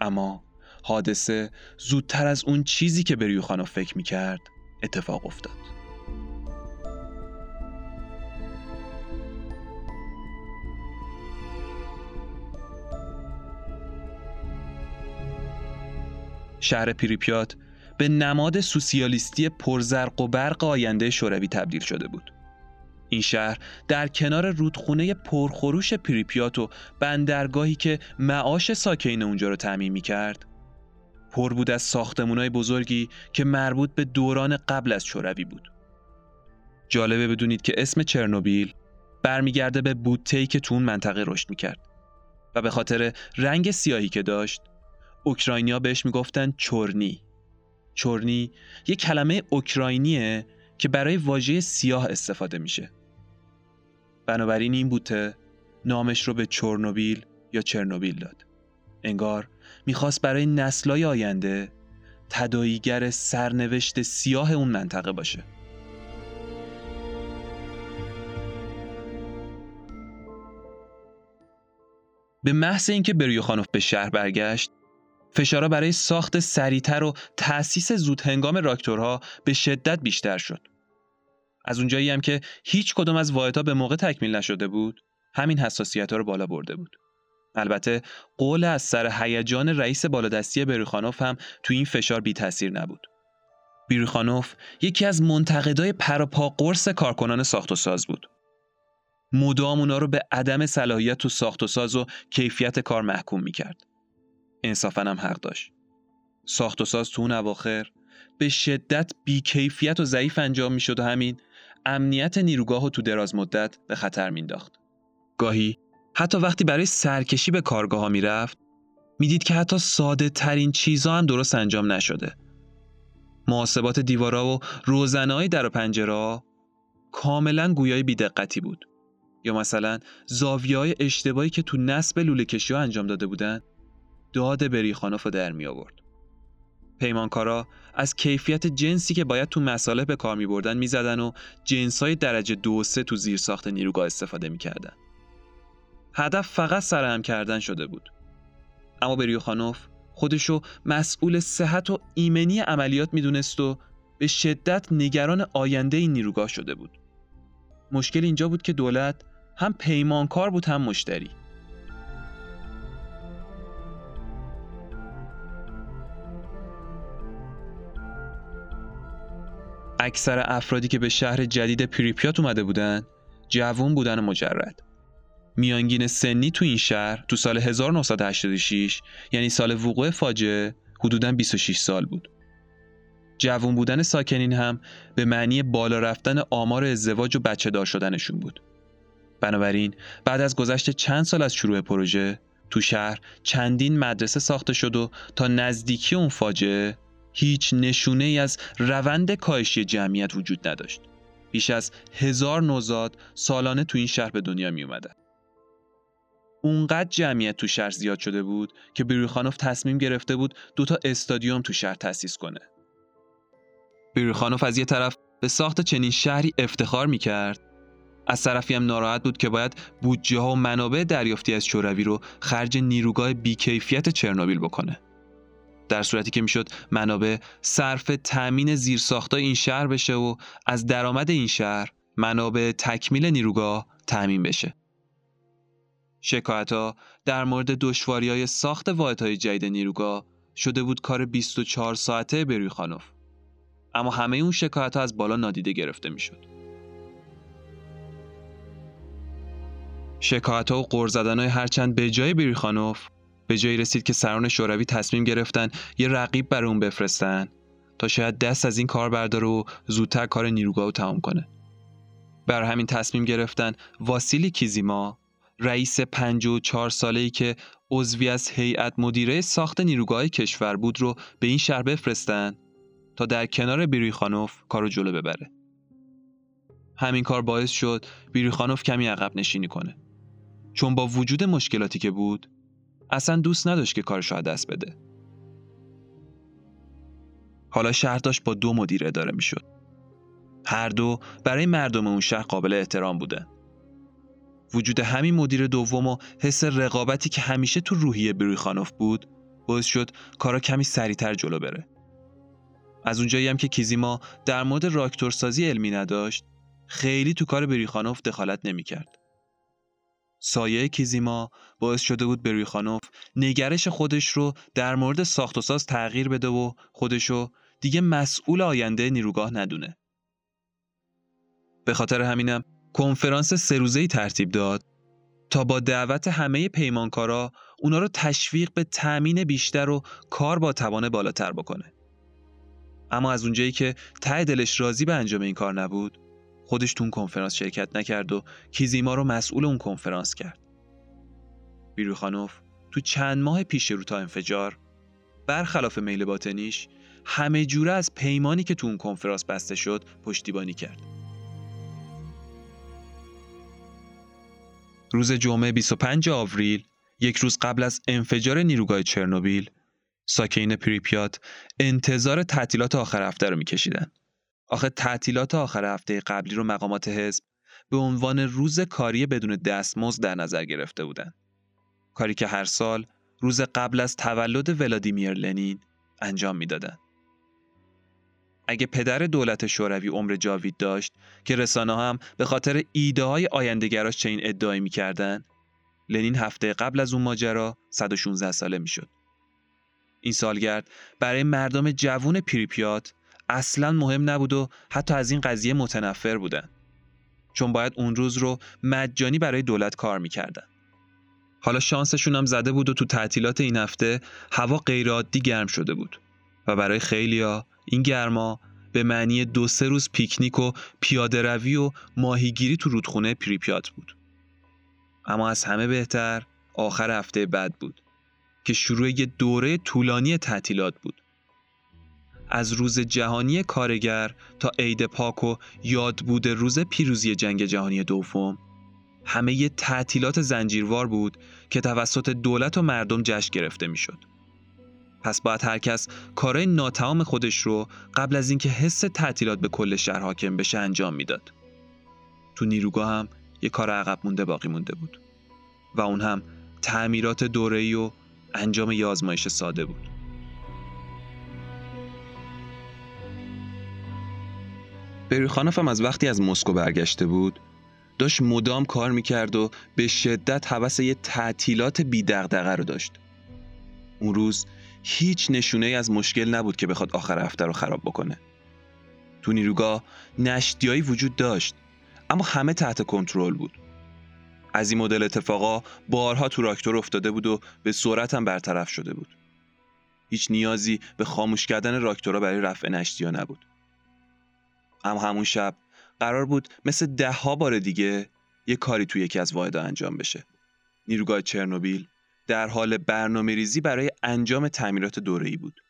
اما حادثه زودتر از اون چیزی که بریوخانوف فکر می‌کرد اتفاق افتاد. شهر پریپیات به نماد سوسیالیستی پرزرق و برق آینده شوروی تبدیل شده بود. این شهر در کنار رودخونه پرخروش پریپیات و بندرگاهی که معاش ساکنین اونجا رو تامین می‌کرد، پر بود از ساختمان‌های بزرگی که مربوط به دوران قبل از شوروی بود. جالبه بدونید که اسم چرنوبیل برمیگرده به بوته‌ای که تو اون منطقه رشد می‌کرد و به خاطر رنگ سیاهی که داشت، اوکراینیا بهش میگفتن چورنی. چورنی یک کلمه اوکراینیه که برای واژه سیاه استفاده میشه. بنابراین این بوته نامش رو به چورنوبیل یا چرنوبیل داد. انگار میخواست برای نسل‌های آینده تداعیگر سرنوشت سیاه اون منطقه باشه. به محض اینکه بریوخانوف به شهر برگشت، فشارها برای ساخت سریعتر و تأسیس زودهنگام راکتورها به شدت بیشتر شد. از اونجایی هم که هیچ کدوم از واحدها به موقع تکمیل نشده بود، همین حساسیت‌ها رو بالا برده بود. البته قول از سر هیجان رئیس بالادستی بریوخانوف هم تو این فشار بی تأثیر نبود. بریوخانوف یکی از منتقدای پروپا قرص کارکنان ساخت و ساز بود. مدام اونا رو به عدم صلاحیت تو ساخت و ساز و کیفیت کار محکوم می‌کرد. انصافاً هم حق داشت. ساخت و ساز تو اون اواخر به شدت بی‌کیفیت و ضعیف انجام می‌شد و همین امنیت نیروگاه رو تو دراز مدت به خطر مینداخت. گاهی حتی وقتی برای سرکشی به کارگاه‌ها میرفت، میدید که حتی ساده‌ترین چیزا هم درست انجام نشده. محاسبات دیوارا و روزنای در و پنجره‌ها کاملاً گویای بی‌دقتی بود. یا مثلا زاویه‌های اشتباهی که تو نصب لوله‌کشی‌ها انجام داده بودن داد بریوخانوف رو در می آورد. پیمانکارا از کیفیت جنسی که باید تو مصالح به کار می بردن می زدن و جنسای درجه دو و سه تو زیر ساخت نیروگاه استفاده می کردن. هدف فقط سرهم کردن شده بود. اما بریوخانوف خودشو مسئول صحت و ایمنی عملیات می دونست و به شدت نگران آینده این نیروگاه شده بود. مشکل اینجا بود که دولت هم پیمانکار بود هم مشتری. اکثر افرادی که به شهر جدید پریپیات اومده بودن، جوان بودن و مجرد. میانگین سنی تو این شهر تو سال هزار و نهصد و هشتاد و شش، یعنی سال وقوع فاجعه، حدوداً بیست و شش سال بود. جوان بودن ساکنین هم به معنی بالا رفتن آمار ازدواج و بچه‌دار شدنشون بود. بنابراین بعد از گذشت چند سال از شروع پروژه تو شهر چندین مدرسه ساخته شد و تا نزدیکی اون فاجعه هیچ نشونه ای از روند کاهشی جمعیت وجود نداشت. بیش از هزار نوزاد سالانه تو این شهر به دنیا می اومدن. اونقدر جمعیت تو شهر زیاد شده بود که بریوخانوف تصمیم گرفته بود دو تا استادیوم تو شهر تأسیس کنه. بریوخانوف از یه طرف به ساخت چنین شهری افتخار می‌کرد، از طرفی هم ناراحت بود که باید بودجه ها و منابع دریافتی از شوروی رو خرج نیروگاه بیکیفیت چرنوبیل بکنه، در صورتی که میشد منابع صرف تامین زیرساختای این شهر بشه و از درآمد این شهر منابع تکمیل نیروگاه تامین بشه. شکایت‌ها در مورد دشواری‌های ساخت واحدهای جدید نیروگاه شده بود کار بیست و چهار ساعته بریوخانوف، اما همه اون شکایت‌ها از بالا نادیده گرفته میشد. شکایت‌ها و قرض زدن‌های هرچند به جای بریوخانوف به جایی رسید که سران شوروی تصمیم گرفتن یه رقیب برای اون بفرستن تا شاید دست از این کار برداره و زودتر کار نیروگاه رو تمام کنه. برای همین تصمیم گرفتن واسیلی کیزیما، رئیس پنجاه و چهار ساله‌ای که عضوی از هیئت مدیره ساخت نیروگاه کشور بود رو به این شهر بفرستن تا در کنار بریوخانوف کارو جلو ببره. همین کار باعث شد بریوخانوف کمی عقب نشینی کنه، چون با وجود مشکلاتی که بود اصلا دوست نداشت که کارش رو دست بده. حالا شهر داشت با دو مدیر اداره میشد. هر دو برای مردم اون شهر قابل احترام بودن. وجود همین مدیر دوم و حس رقابتی که همیشه تو روحیه بریوخانوف بود باعث شد کارا کمی سریعتر جلو بره. از اونجایی هم که کیزیما در مورد راکتورسازی علمی نداشت، خیلی تو کار بریوخانوف دخالت نمی‌کرد. سایه کیزیما باعث شده بود بریوخانوف نگرش خودش رو در مورد ساخت و ساز تغییر بده و خودشو دیگه مسئول آینده نیروگاه ندونه. به خاطر همینم کنفرانس سه روزه‌ای ترتیب داد تا با دعوت همه پیمانکارا اونا رو تشویق به تأمین بیشتر و کار با توان بالاتر بکنه. اما از اونجایی که ته دلش راضی به انجام این کار نبود، خودش تو اون کنفرانس شرکت نکرد و کیزیما رو مسئول اون کنفرانس کرد. بریوخانوف تو چند ماه پیش رو تا انفجار، برخلاف میل باطنیش، همه جوره از پیمانی که تو اون کنفرانس بسته شد پشتیبانی کرد. روز جمعه بیست و پنج آوریل، یک روز قبل از انفجار نیروگاه چرنوبیل، ساکنین پریپیات انتظار تعطیلات آخر هفته رو می‌کشیدن. آخه تعطیلات آخر هفته قبلی رو مقامات حزب به عنوان روز کاری بدون دستمزد در نظر گرفته بودن. کاری که هر سال روز قبل از تولد ولادیمیر لنین انجام می‌دادن. اگه پدر دولت شوروی عمر جاوید داشت که رسانه‌ها هم به خاطر ایده‌های آینده‌گراش چنین ادعایی می‌کردن، لنین هفته قبل از اون ماجرا صد و شانزده ساله می‌شد. این سالگرد برای مردم جوان پریپیات اصلاً مهم نبود و حتی از این قضیه متنفر بودن، چون باید اون روز رو مجانی برای دولت کار می‌کردن. حالا شانسشون هم زده بود و تو تعطیلات این هفته هوا غیرعادی گرم شده بود و برای خیلی‌ها این گرما به معنی دو سه روز پیکنیک و پیاده روی و ماهیگیری تو رودخونه پریپیات بود. اما از همه بهتر آخر هفته بعد بود که شروع یه دوره طولانی تعطیلات بود. از روز جهانی کارگر تا عید پاک و یاد بود روز پیروزی جنگ جهانی دوم، همه یه تعطیلات زنجیروار بود که توسط دولت و مردم جشن گرفته میشد. پس باید هر کس کارای ناتمام خودش رو قبل از اینکه حس تعطیلات به کل شهر حاکم بشه انجام میداد. تو نیروگاه هم یه کار عقب مونده باقی مونده بود و اون هم تعمیرات دوره‌ای و انجام یه آزمایش ساده بود. بریوخانوف هم از وقتی از مسکو برگشته بود داشت مدام کار میکرد و به شدت هوس یه تعطیلات بی دغدغه رو داشت. اون روز هیچ نشونه ای از مشکل نبود که بخواد آخر هفته رو خراب بکنه. تو نیروگاه نشتیایی وجود داشت، اما همه تحت کنترل بود. از این مدل اتفاقا بارها تو راکتور افتاده بود و به سرعت هم برطرف شده بود. هیچ نیازی به خاموش کردن راکتورها برای رفع نشتیا نبود. اما همون شب قرار بود مثل ده ها بار دیگه یه کاری توی یکی از واحدها انجام بشه. نیروگاه چرنوبیل در حال برنامه‌ریزی برای انجام تعمیرات دوره‌ای بود.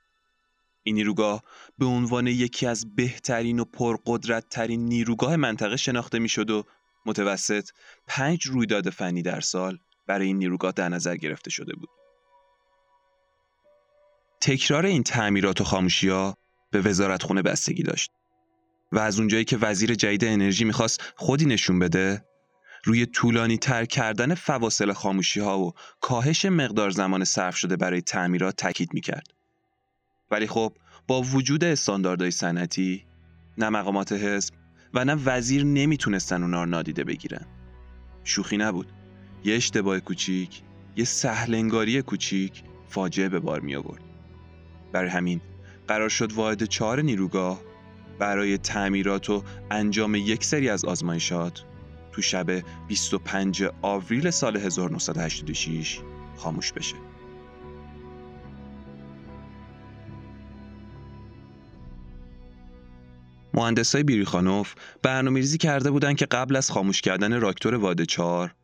این نیروگاه به عنوان یکی از بهترین و پرقدرت‌ترین نیروگاه منطقه شناخته می‌شد و متوسط پنج رویداد فنی در سال برای این نیروگاه در نظر گرفته شده بود. تکرار این تعمیرات و خاموشی‌ها به وزارتخونه بستگی داشت و از اونجایی که وزیر جدید انرژی می‌خواست خودی نشون بده، روی طولانی تر کردن فواصل خاموشی‌ها و کاهش مقدار زمان صرف شده برای تعمیرات تاکید می‌کرد. ولی خب با وجود استانداردهای صنعتی، نه مقامات حزب و نه وزیر نمیتونستن اونا رو نادیده بگیرن. شوخی نبود. یه اشتباه کوچیک، یه سهلنگاری کوچیک فاجعه به بار می آورد. برای همین قرار شد واحد چهار نیروگاه برای تعمیرات و انجام یک سری از آزمایشات تو شب بیست و پنجم آوریل سال هزار و نهصد و هشتاد و شش خاموش بشه. مهندسای بیریخانوف برنامه‌ریزی کرده بودند که قبل از خاموش کردن راکتور واحد چهار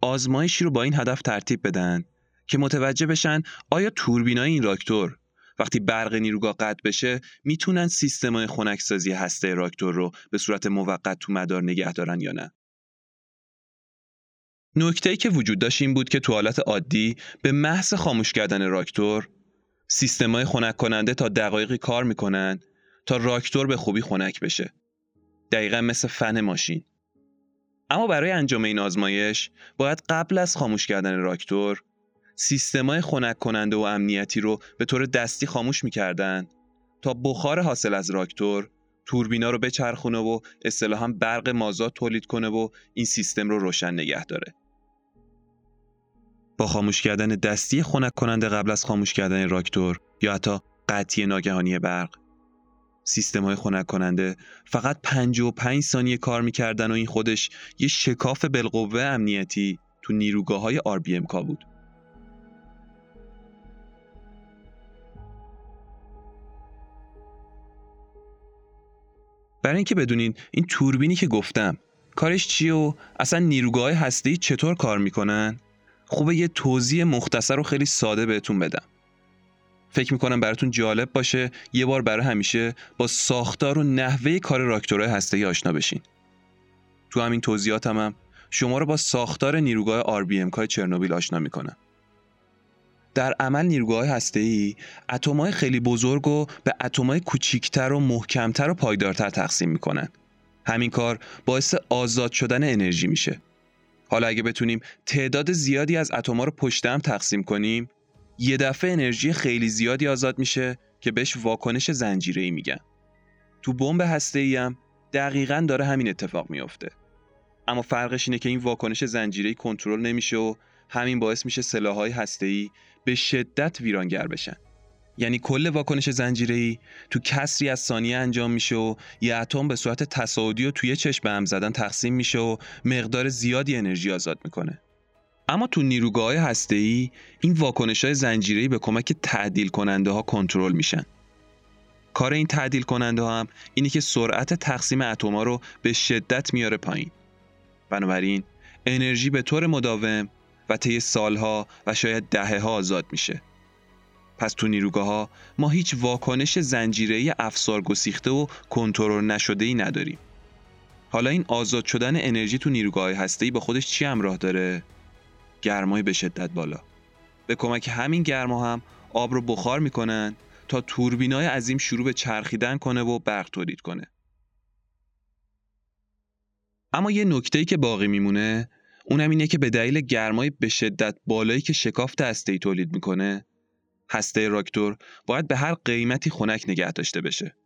آزمایشی رو با این هدف ترتیب بدن که متوجه بشن آیا توربینای این راکتور وقتی برق نیروگاه قطع بشه میتونن سیستمای خنکسازی هسته راکتور رو به صورت موقت تو مدار نگه دارن یا نه. نکته‌ای که وجود داشت این بود که تو حالت عادی به محض خاموش کردن راکتور سیستمای خنک کننده تا دقایقی کار میکنن تا راکتور به خوبی خنک بشه. دقیقاً مثل فن ماشین. اما برای انجام این آزمایش باید قبل از خاموش کردن راکتور سیستم‌های خنک کننده و امنیتی رو به طور دستی خاموش می‌کردن تا بخار حاصل از راکتور توربینا رو بچرخونه و اصطلاحاً برق مازاد تولید کنه و این سیستم رو روشن نگه داره. با خاموش کردن دستی خنک کننده قبل از خاموش کردن راکتور یا حتی قطعی ناگهانی برق، سیستم‌های خنک کننده فقط پنجاه و پنج ثانیه کار می‌کردن و این خودش یه شکاف بالقوه امنیتی تو نیروگاه‌های آر بی ام کا بود. برای اینکه بدونین این توربینی که گفتم کارش چیه و اصلا نیروگاه‌های هسته‌ای چطور کار می‌کنن، خوبه یه توضیح مختصر و خیلی ساده بهتون بدم. فکر میکنم براتون جالب باشه یه بار برای همیشه با ساختار و نحوه کار راکتورهای هسته‌ای آشنا بشین. تو همین توضیحاتم هم شما رو با ساختار نیروگاه آر بی ام کی چرنوبیل آشنا میکنم. در عمل نیروگاه هسته‌ای اتم‌های خیلی بزرگ رو به اتم‌های کوچیک‌تر و محکم‌تر و پایدارتر تقسیم میکنن. همین کار باعث آزاد شدن انرژی میشه. حالا اگه بتونیم تعداد زیادی از اتم‌ها رو پشت هم تقسیم کنیم، یه دفعه انرژی خیلی زیادی آزاد میشه که بهش واکنش زنجیره‌ای میگن. تو بمب هسته‌ای هم دقیقاً داره همین اتفاق میفته. اما فرقش اینه که این واکنش زنجیره‌ای کنترل نمیشه و همین باعث میشه سلاح‌های هسته‌ای به شدت ویرانگر بشن. یعنی کل واکنش زنجیره‌ای تو کسری از ثانیه انجام میشه و یه اتم به صورت تصاعدی و توی چشم به هم زدن تقسیم میشه و مقدار زیادی انرژی آزاد میکنه. اما تو نیروگاه‌های هسته‌ای این واکنش‌های زنجیره‌ای به کمک تعدیل کننده‌ها کنترل میشن. کار این تعدیل کننده‌ها هم اینه که سرعت تقسیم اتم‌ها رو به شدت میاره پایین. بنابراین انرژی به طور مداوم و طی سال‌ها و شاید دهه‌ها آزاد میشه. پس تو نیروگاه‌ها ما هیچ واکنش زنجیره‌ای افسارگسیخته و کنترل نشده‌ای نداریم. حالا این آزاد شدن انرژی تو نیروگاه‌های هسته‌ای با خودش چی همراه داره؟ گرمای به شدت بالا. به کمک همین گرما هم آب رو بخار میکنن تا توربینای عظیم شروع به چرخیدن کنه و برق تولید کنه. اما یه نکته‌ای که باقی میمونه اونم اینه که به دلیل گرمای به شدت بالایی که شکافت هسته‌ای تولید میکنه، هسته راکتور باید به هر قیمتی خنک نگه داشته بشه.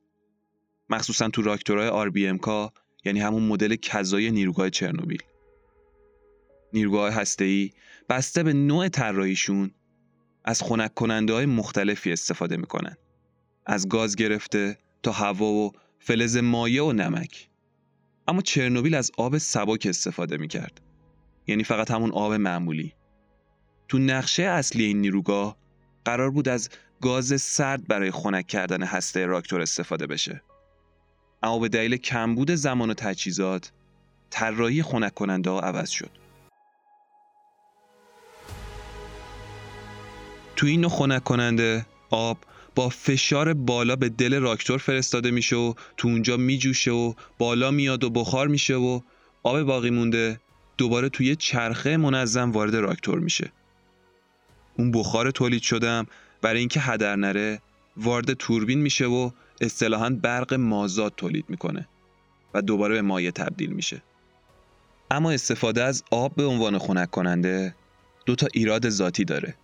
مخصوصا تو راکتورهای آر بی ام کی، یعنی همون مدل کذای نیروگاه چرنوبیل. نیروگاه هسته‌ای بسته به نوع طراحیشون از خنک کننده‌های مختلفی استفاده می‌کنن. از گاز گرفته تا هوا و فلز مایع و نمک. اما چرنوبیل از آب سبک استفاده می‌کرد. یعنی فقط همون آب معمولی. تو نقشه اصلی این نیروگاه قرار بود از گاز سرد برای خنک کردن هسته راکتور استفاده بشه. اما به دلیل کمبود زمان و تجهیزات طراحی خنک کننده ها عوض شد. تو این نوع خنک کننده آب با فشار بالا به دل راکتور فرستاده میشه و تو اونجا میجوشه و بالا میاد و بخار میشه و آب باقی مونده دوباره توی چرخه منظم وارد راکتور میشه. اون بخار تولید شدم برای اینکه هدر نره وارد توربین میشه و اصطلاحاً برق مازاد تولید میکنه و دوباره به مایع تبدیل میشه. اما استفاده از آب به عنوان خنک کننده دو تا ایراد ذاتی داره.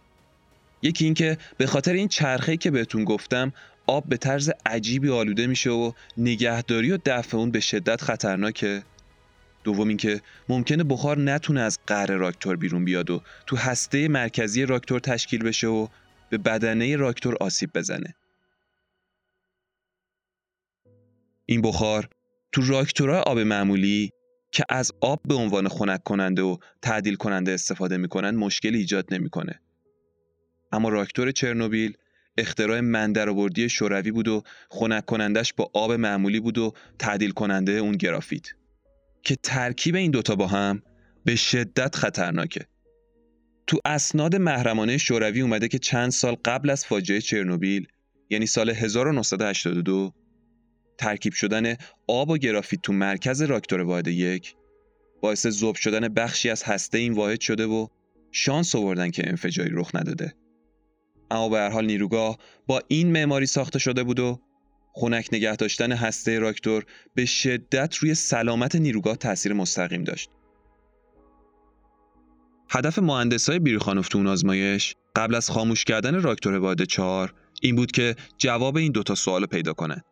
یکی این که به خاطر این چرخه‌ای که بهتون گفتم آب به طرز عجیبی آلوده میشه و نگهداری و دفع اون به شدت خطرناکه. دوم این که ممکنه بخار نتونه از قعر راکتور بیرون بیاد و تو هسته مرکزی راکتور تشکیل بشه و به بدنه راکتور آسیب بزنه. این بخار تو راکتورهای آب معمولی که از آب به عنوان خنک کننده و تعدیل کننده استفاده میکنن مشکلی ایجاد نمیکنه. اما راکتور چرنوبیل اختراع مندرآوردی شوروی بود و خنک کنندش با آب معمولی بود و تعدیل کننده اون گرافیت که ترکیب این دوتا با هم به شدت خطرناکه. تو اسناد محرمانه شوروی اومده که چند سال قبل از فاجعه چرنوبیل، یعنی سال هزار و نهصد و هشتاد و دو، ترکیب شدن آب و گرافیت تو مرکز راکتور واحد یک باعث ذوب شدن بخشی از هسته این واحد شده و شانس آوردن که انفجاری رخ نداده. اما به هر حال نیروگاه با این معماری ساخته شده بود و خنک نگه داشتن هسته راکتور به شدت روی سلامت نیروگاه تاثیر مستقیم داشت. هدف مهندسای بیروخانوف تو اون آزمایش قبل از خاموش کردن راکتور واحد چهار این بود که جواب این دوتا سوالو پیدا کنن.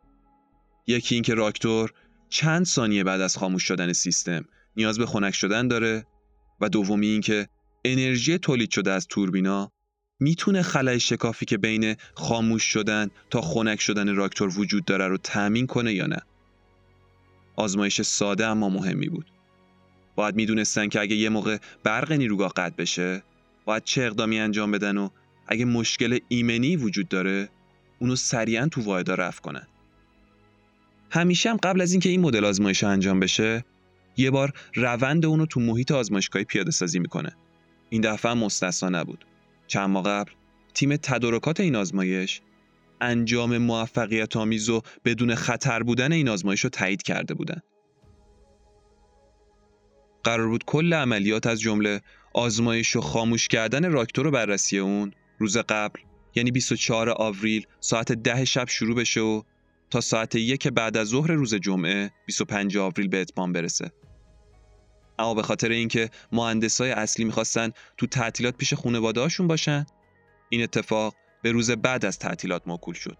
یکی این که راکتور چند ثانیه بعد از خاموش شدن سیستم نیاز به خنک شدن داره و دومی این که انرژی تولید شده از توربینا میتونه خلأ شکافی که بین خاموش شدن تا خنک شدن راکتور وجود داره رو تأمین کنه یا نه. آزمایش ساده اما مهمی بود. باید میدونستن که اگه یه موقع برق نیروگاه قطع بشه باید چه اقدامی انجام بدن و اگه مشکل ایمنی وجود داره اونو سریعا تو واحدا رفع کنن. همیشه هم قبل از اینکه این مدل آزمایش انجام بشه یه بار روند اونو تو محیط آزمایشگاه پیاده سازی میکنه. این دفعه هم مستثنا نبود. چند ماه قبل تیم تدارکات این آزمایش انجام موفقیت آمیز و بدون خطر بودن این آزمایش رو تایید کرده بودن. قرار بود کل عملیات از جمله آزمایش و خاموش کردن راکتور و بررسی اون روز قبل، یعنی بیست و چهارم آوریل ساعت ده شب شروع بشه و تا ساعت یک بعد از ظهر روز جمعه بیست و پنجم آوریل به اتمام برسه. اما به خاطر اینکه مهندسای اصلی می‌خواستن تو تعطیلات پیش خانواده‌هاشون باشن، این اتفاق به روز بعد از تعطیلات موکول شد.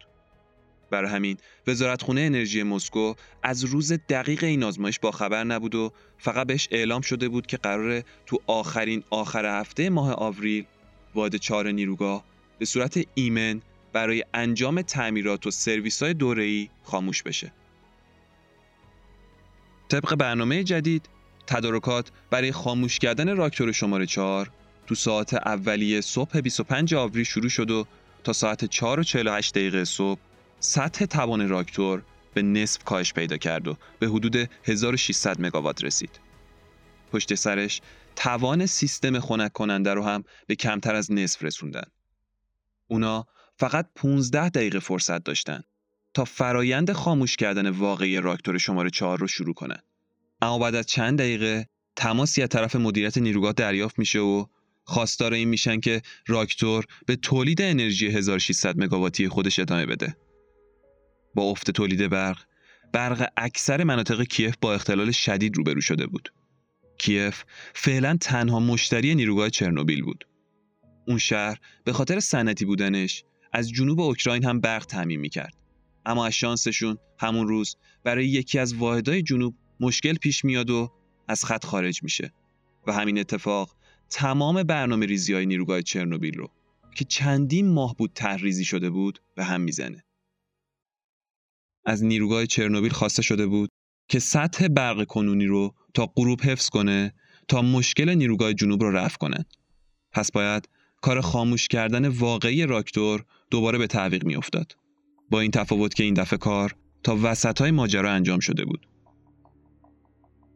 برای همین وزارتخونه انرژی مسکو از روز دقیق این آزمایش باخبر نبود و فقط بهش اعلام شده بود که قراره تو آخرین آخر هفته ماه آوریل واحد چهار نیروگاه به صورت ایمن برای انجام تعمیرات و سرویس‌های دوره‌ای خاموش بشه. طبق برنامه جدید تدارکات برای خاموش کردن راکتور شماره چهار تو ساعت اولیه صبح بیست و پنجم آوریل شروع شد و تا ساعت چهار و چهل و هشت دقیقه صبح سطح توان راکتور به نصف کاهش پیدا کرد و به حدود هزار و ششصد مگاوات رسید. پشت سرش توان سیستم خنک کننده رو هم به کمتر از نصف رسوندن. اونا فقط پانزده دقیقه فرصت داشتن تا فرایند خاموش کردن واقعی راکتور شماره چهار رو شروع کنن. اما بعد از چند دقیقه تماسی از طرف مدیریت نیروگاه دریافت میشه و خواستار این میشن که راکتور به تولید انرژی هزار و ششصد مگاواتی خودش ادامه بده. با افت تولید برق، برق اکثر مناطق کیف با اختلال شدید روبرو شده بود. کیف فعلا تنها مشتری نیروگاه چرنوبیل بود. اون شهر به خاطر صنعتی بودنش از جنوب اوکراین هم برق تامین میکرد. اما از شانسشون همون روز برای یکی از واحدهای جنوب مشکل پیش میاد و از خط خارج میشه و همین اتفاق تمام برنامه ریزی های نیروگاه چرنوبیل رو که چندین ماه بود طرحریزی شده بود به هم میزنه. از نیروگاه چرنوبیل خواسته شده بود که سطح برق کنونی رو تا غروب حفظ کنه تا مشکل نیروگاه جنوب رو رفع کنن. پس باید کار خاموش کردن واقعی راکتور دوباره به تعویق میافتاد. با این تفاوت که این دفعه کار تا وسطای ماجرا انجام شده بود.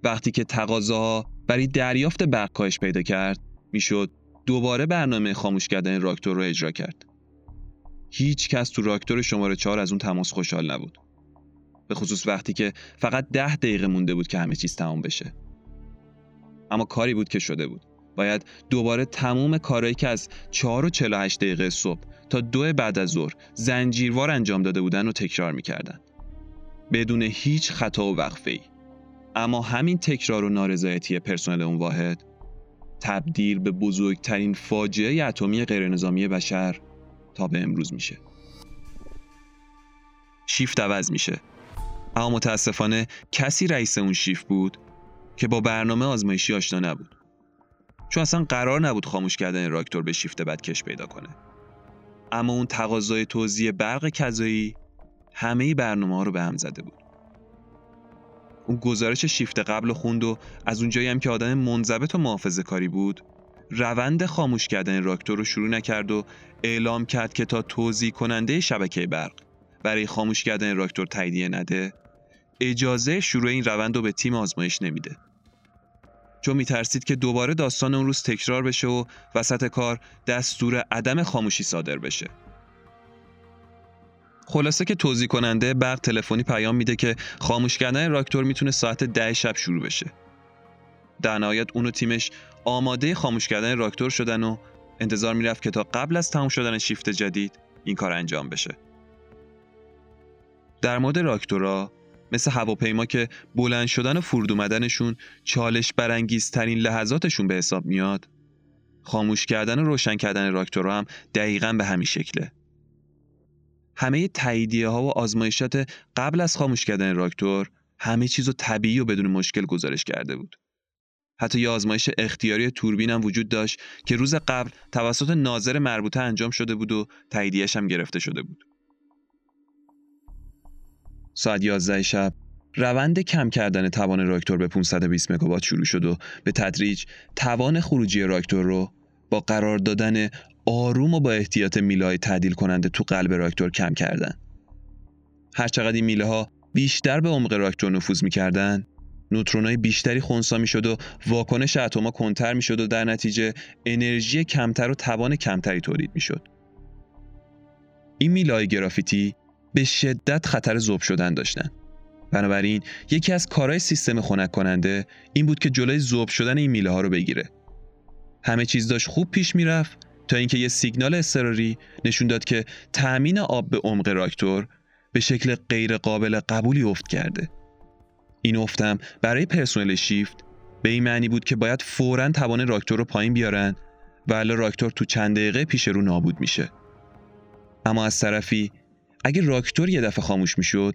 وقتی که تقاضاها برای دریافت برق کاهش پیدا کرد، میشد دوباره برنامه خاموش کردن راکتور رو اجرا کرد. هیچ کس تو راکتور شماره چهار از اون تماس خوشحال نبود. به خصوص وقتی که فقط ده دقیقه مونده بود که همه چیز تمام بشه. اما کاری بود که شده بود. باید دوباره تمام کارهایی که از چهار و چهل و هشت دقیقه صبح تا دو بعد از ظهر زنجیروار انجام داده بودن رو تکرار می‌کردن. بدون هیچ خطا و وقفه‌ای. اما همین تکرار و نارضایتی پرسنل اون واحد تبدیل به بزرگترین فاجعه اتمی غیرنظامی بشر تا به امروز میشه. شیفت عوض میشه. اما متاسفانه کسی رئیس اون شیفت بود که با برنامه آزمایشی آشنا نبود. چون اصلا قرار نبود خاموش کردن راکتور به شیفت بعد کش پیدا کنه. اما اون تقاضای توزیع برق کذایی همه برنامه‌ها رو به هم زده بود. اون گزارش شیفت قبل خوند و از اونجایی هم که آدم منضبط و محافظه‌کاری بود، روند خاموش کردن راکتور رو شروع نکرد و اعلام کرد که تا توزیع کننده شبکه برق برای خاموش کردن راکتور تاییدیه نده، اجازه شروع این روند رو به تیم آزمایش نمیده. چون میترسید که دوباره داستان اون روز تکرار بشه و وسط کار دستور عدم خاموشی صادر بشه. خلاصه که توزیع کننده برق تلفنی پیام میده که خاموش کردن راکتور میتونه ساعت ده شب شروع بشه. در نهایت اون و تیمش آماده خاموش کردن راکتور شدن و انتظار میرفت که تا قبل از تموم شدن شیفت جدید این کار انجام بشه. در مورد راکتورها مثل هواپیما که بلند شدن و فرود اومدنشون چالش برانگیزترین لحظاتشون به حساب میاد، خاموش کردن و روشن کردن راکتورها هم دقیقاً به همین شکله. همه تاییدیه ها و آزمایشات قبل از خاموش کردن راکتور همه چیزو طبیعی و بدون مشکل گزارش کرده بود. حتی یه آزمایش اختیاری توربین هم وجود داشت که روز قبل توسط ناظر مربوطه انجام شده بود و تاییدیه‌اش هم گرفته شده بود. ساعت یازده شب روند کم کردن توان راکتور به پانصد و بیست مگاوات شروع شد و به تدریج توان خروجی راکتور رو با قرار دادن آروم و با احتیاط میله‌های تعدیل کننده تو قلب راکتور کم کردن. هرچقدر این میله‌ها بیشتر به عمق راکتور نفوذ می‌کردن، نوترون‌های بیشتری خنثی می‌شد و واکنش اتم‌ها کندتر می‌شد و در نتیجه انرژی کمتر و توان کمتری تولید می‌شد. این میله‌های گرافیتی به شدت خطر ذوب شدن داشتن. بنابراین یکی از کارهای سیستم خنک کننده این بود که جلوی ذوب شدن این میله‌ها رو بگیره. همه چیز داشت خوب پیش می‌رفت تا اینکه یه سیگنال اضطراری نشون داد که تامین آب به عمق راکتور به شکل غیر قابل قبولی افت کرده. این افتم برای پرسنل شیفت به این معنی بود که باید فوراً توان راکتور رو پایین بیارن و الا راکتور تو چند دقیقه پیش رو نابود میشه. اما از طرفی اگه راکتور یه دفعه خاموش میشد،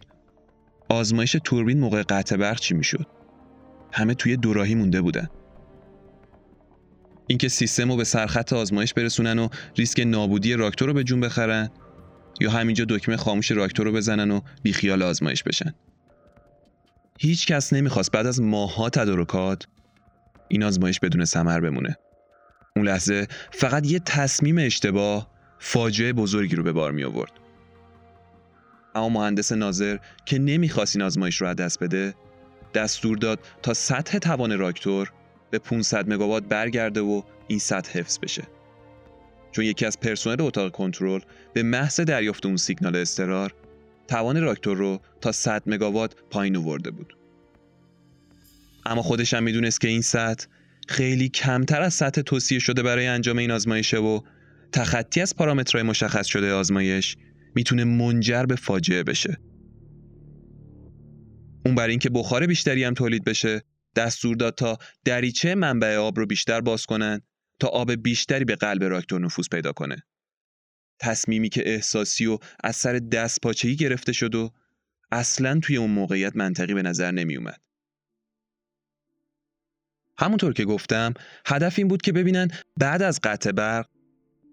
آزمایش توربین موقع قطع برق چی میشد؟ همه توی دوراهی مونده بودن. اینکه سیستم رو به سرخط آزمایش برسونن و ریسک نابودی راکتور رو به جون بخرن، یا همینجا دکمه خاموش راکتور رو بزنن و بیخیال آزمایش بشن. هیچ کس نمیخواست بعد از ماه‌ها تدارکات این آزمایش بدون ثمر بمونه. اون لحظه فقط یه تصمیم اشتباه فاجعه بزرگی رو به بار می آورد. اما مهندس ناظر که نمیخواست این آزمایش رو از دست بده، دستور داد تا سطح توان راکتور به پانصد مگاوات برگرده و این سطح حفظ بشه. چون یکی از پرسنل اتاق کنترل به محض دریافت اون سیگنال اضطرار توان راکتور رو تا صد مگاوات پایین آورده بود. اما خودش هم میدونست که این سطح خیلی کمتر از سطح توصیه شده برای انجام این آزمایشه و تخطی از پارامترهای مشخص شده آزمایش میتونه منجر به فاجعه بشه. اون برای اینکه بخار بیشتری هم تولید بشه، دستور داد تا دریچه منبع آب رو بیشتر باز کنن تا آب بیشتری به قلب راکتور نفوذ پیدا کنه. تصمیمی که احساسی و از سر دست پاچه‌ای گرفته شد و اصلاً توی اون موقعیت منطقی به نظر نمی اومد. همونطور که گفتم، هدف این بود که ببینن بعد از قطع برق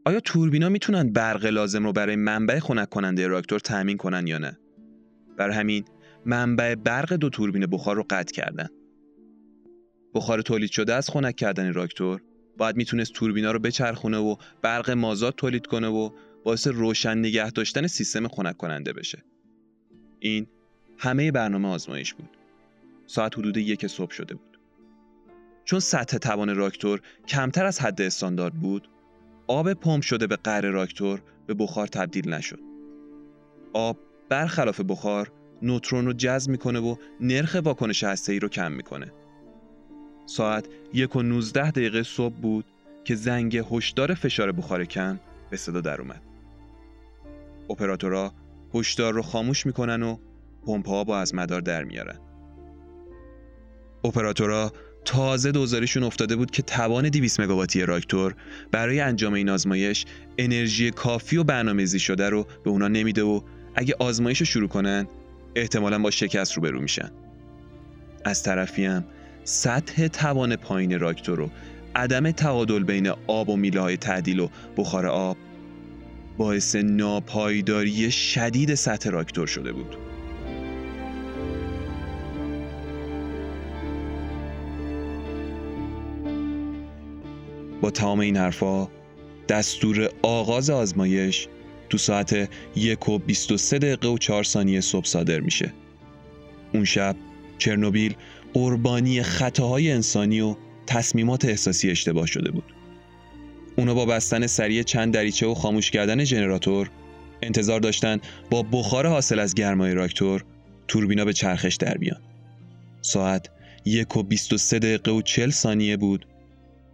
آیا توربینا میتونن برق لازم رو برای منبع خنک کننده راکتور تامین کنن یا نه. برای همین منبع برق دو توربین بخار رو قطع کردن. بخار تولید شده از خنک کردن راکتور باید میتونست توربینا رو بچرخونه و برق مازاد تولید کنه و باعث روشن نگه داشتن سیستم خنک کننده بشه. این همه برنامه آزمایش بود. ساعت حدود یک صبح شده بود. چون سطح توان راکتور کمتر از حد استاندارد بود، آب پمپ شده به قعر راکتور به بخار تبدیل نشد. آب برخلاف بخار نوترون رو جذب میکنه و نرخ واکنش هسته‌ای رو کم میکنه. ساعت یک و نوزده دقیقه صبح بود که زنگ هشدار فشار بخار کم به صدا در اومد. اپراتورها هشدار رو خاموش میکنن و پمپ آب رو از مدار در میارن. اپراتورها تازه دوزاریشون افتاده بود که توان دویست مگاواتی راکتور برای انجام این آزمایش انرژی کافی و برنامه‌ریزی شده رو به اونا نمیده و اگه آزمایش رو شروع کنن احتمالاً با شکست روبرو میشن. از طرفی هم سطح توان پایین راکتور و عدم تعادل بین آب و میله‌های تعدیل و بخار آب باعث ناپایداری شدید سطح راکتور شده بود. با تمام این حرفا دستور آغاز آزمایش تو ساعت یک و بیست و سه دقیقه و چهار ثانیه صبح صادر میشه. اون شب چرنوبیل قربانی خطاهای انسانی و تصمیمات احساسی اشتباه شده بود. اونا با بستن سریع چند دریچه و خاموش کردن ژنراتور انتظار داشتن با بخار حاصل از گرمای راکتور توربینا به چرخش در بیان. ساعت یک و بیست و سه دقیقه و چهل ثانیه بود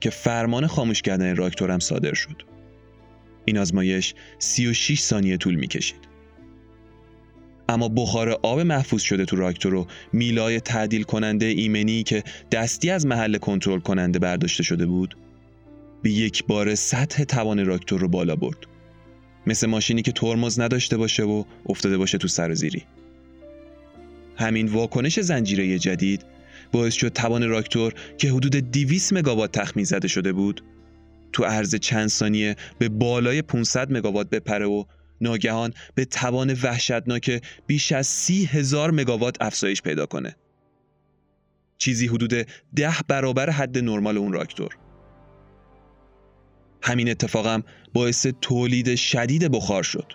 که فرمان خاموش کردن راکتور هم صادر شد. این آزمایش سی و شش ثانیه طول می‌کشید. اما بخار آب محفوظ شده تو راکتور و میله‌های تعدیل کننده ایمنی که دستی از محل کنترل کننده برداشته شده بود، به یک بار سطح توان راکتور رو بالا برد. مثل ماشینی که ترمز نداشته باشه و افتاده باشه تو سرازیری. همین واکنش زنجیره جدید باعث شد توان راکتور که حدود دویست مگاوات تخمین زده شده بود تو عرض چند ثانیه به بالای پانصد مگاوات بپره و ناگهان به توان وحشتناک بیش از سی هزار مگاوات افزایش پیدا کنه. چیزی حدود ده برابر حد نرمال اون راکتور. همین اتفاقم باعث تولید شدید بخار شد.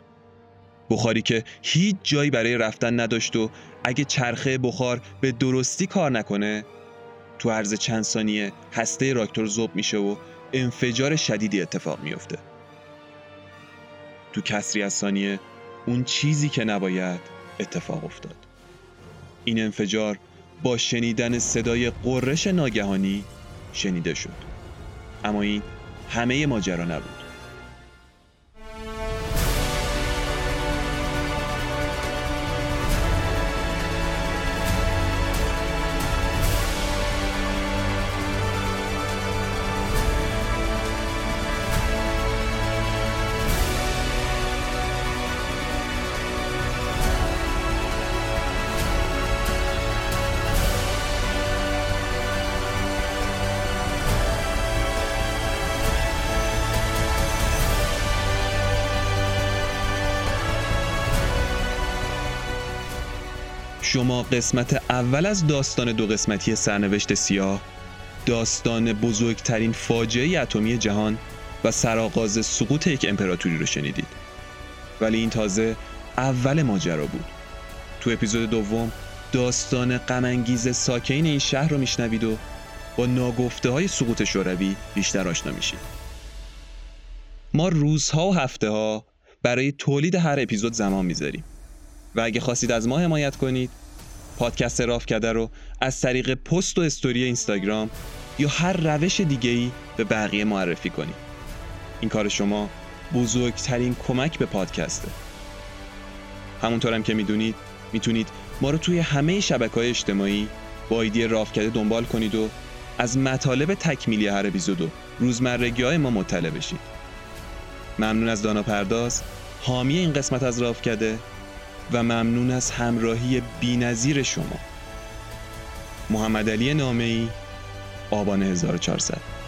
بخاری که هیچ جایی برای رفتن نداشت و اگه چرخه بخار به درستی کار نکنه تو عرض چند ثانیه هسته راکتور ذوب میشه و انفجار شدیدی اتفاق میفته. تو کسری از ثانیه اون چیزی که نباید اتفاق افتاد. این انفجار با شنیدن صدای قررش ناگهانی شنیده شد. اما این همه ماجرا نبود. شما قسمت اول از داستان دو قسمتی سرنوشت سیاه، داستان بزرگترین فاجعه اتمی جهان و سرآغاز سقوط یک امپراتوری رو شنیدید. ولی این تازه اول ماجرا بود. تو اپیزود دوم داستان غم‌انگیز ساکنین این شهر رو میشنوید و با ناگفته‌های سقوط شوروی بیشتر آشنا میشید. ما روزها و هفته‌ها برای تولید هر اپیزود زمان میذاریم و اگه خواستید از ما حمایت کنید، پادکست رافکده رو از طریق پست و استوری اینستاگرام یا هر روش دیگه‌ای به بقیه معرفی کنید. این کار شما بزرگترین کمک به پادکسته. همونطور هم که میدونید، میتونید ما رو توی همه شبکه‌های اجتماعی با آیدی رافکده دنبال کنید و از مطالب تکمیلی هر اپیزود و روزمرگی‌های ما مطلع بشید. ممنون از دانا پرداز، حامی این قسمت از رافکده، و ممنون از همراهی بی‌نظیر شما. محمد علی نامه‌ای، آبان هزار و چهارصد.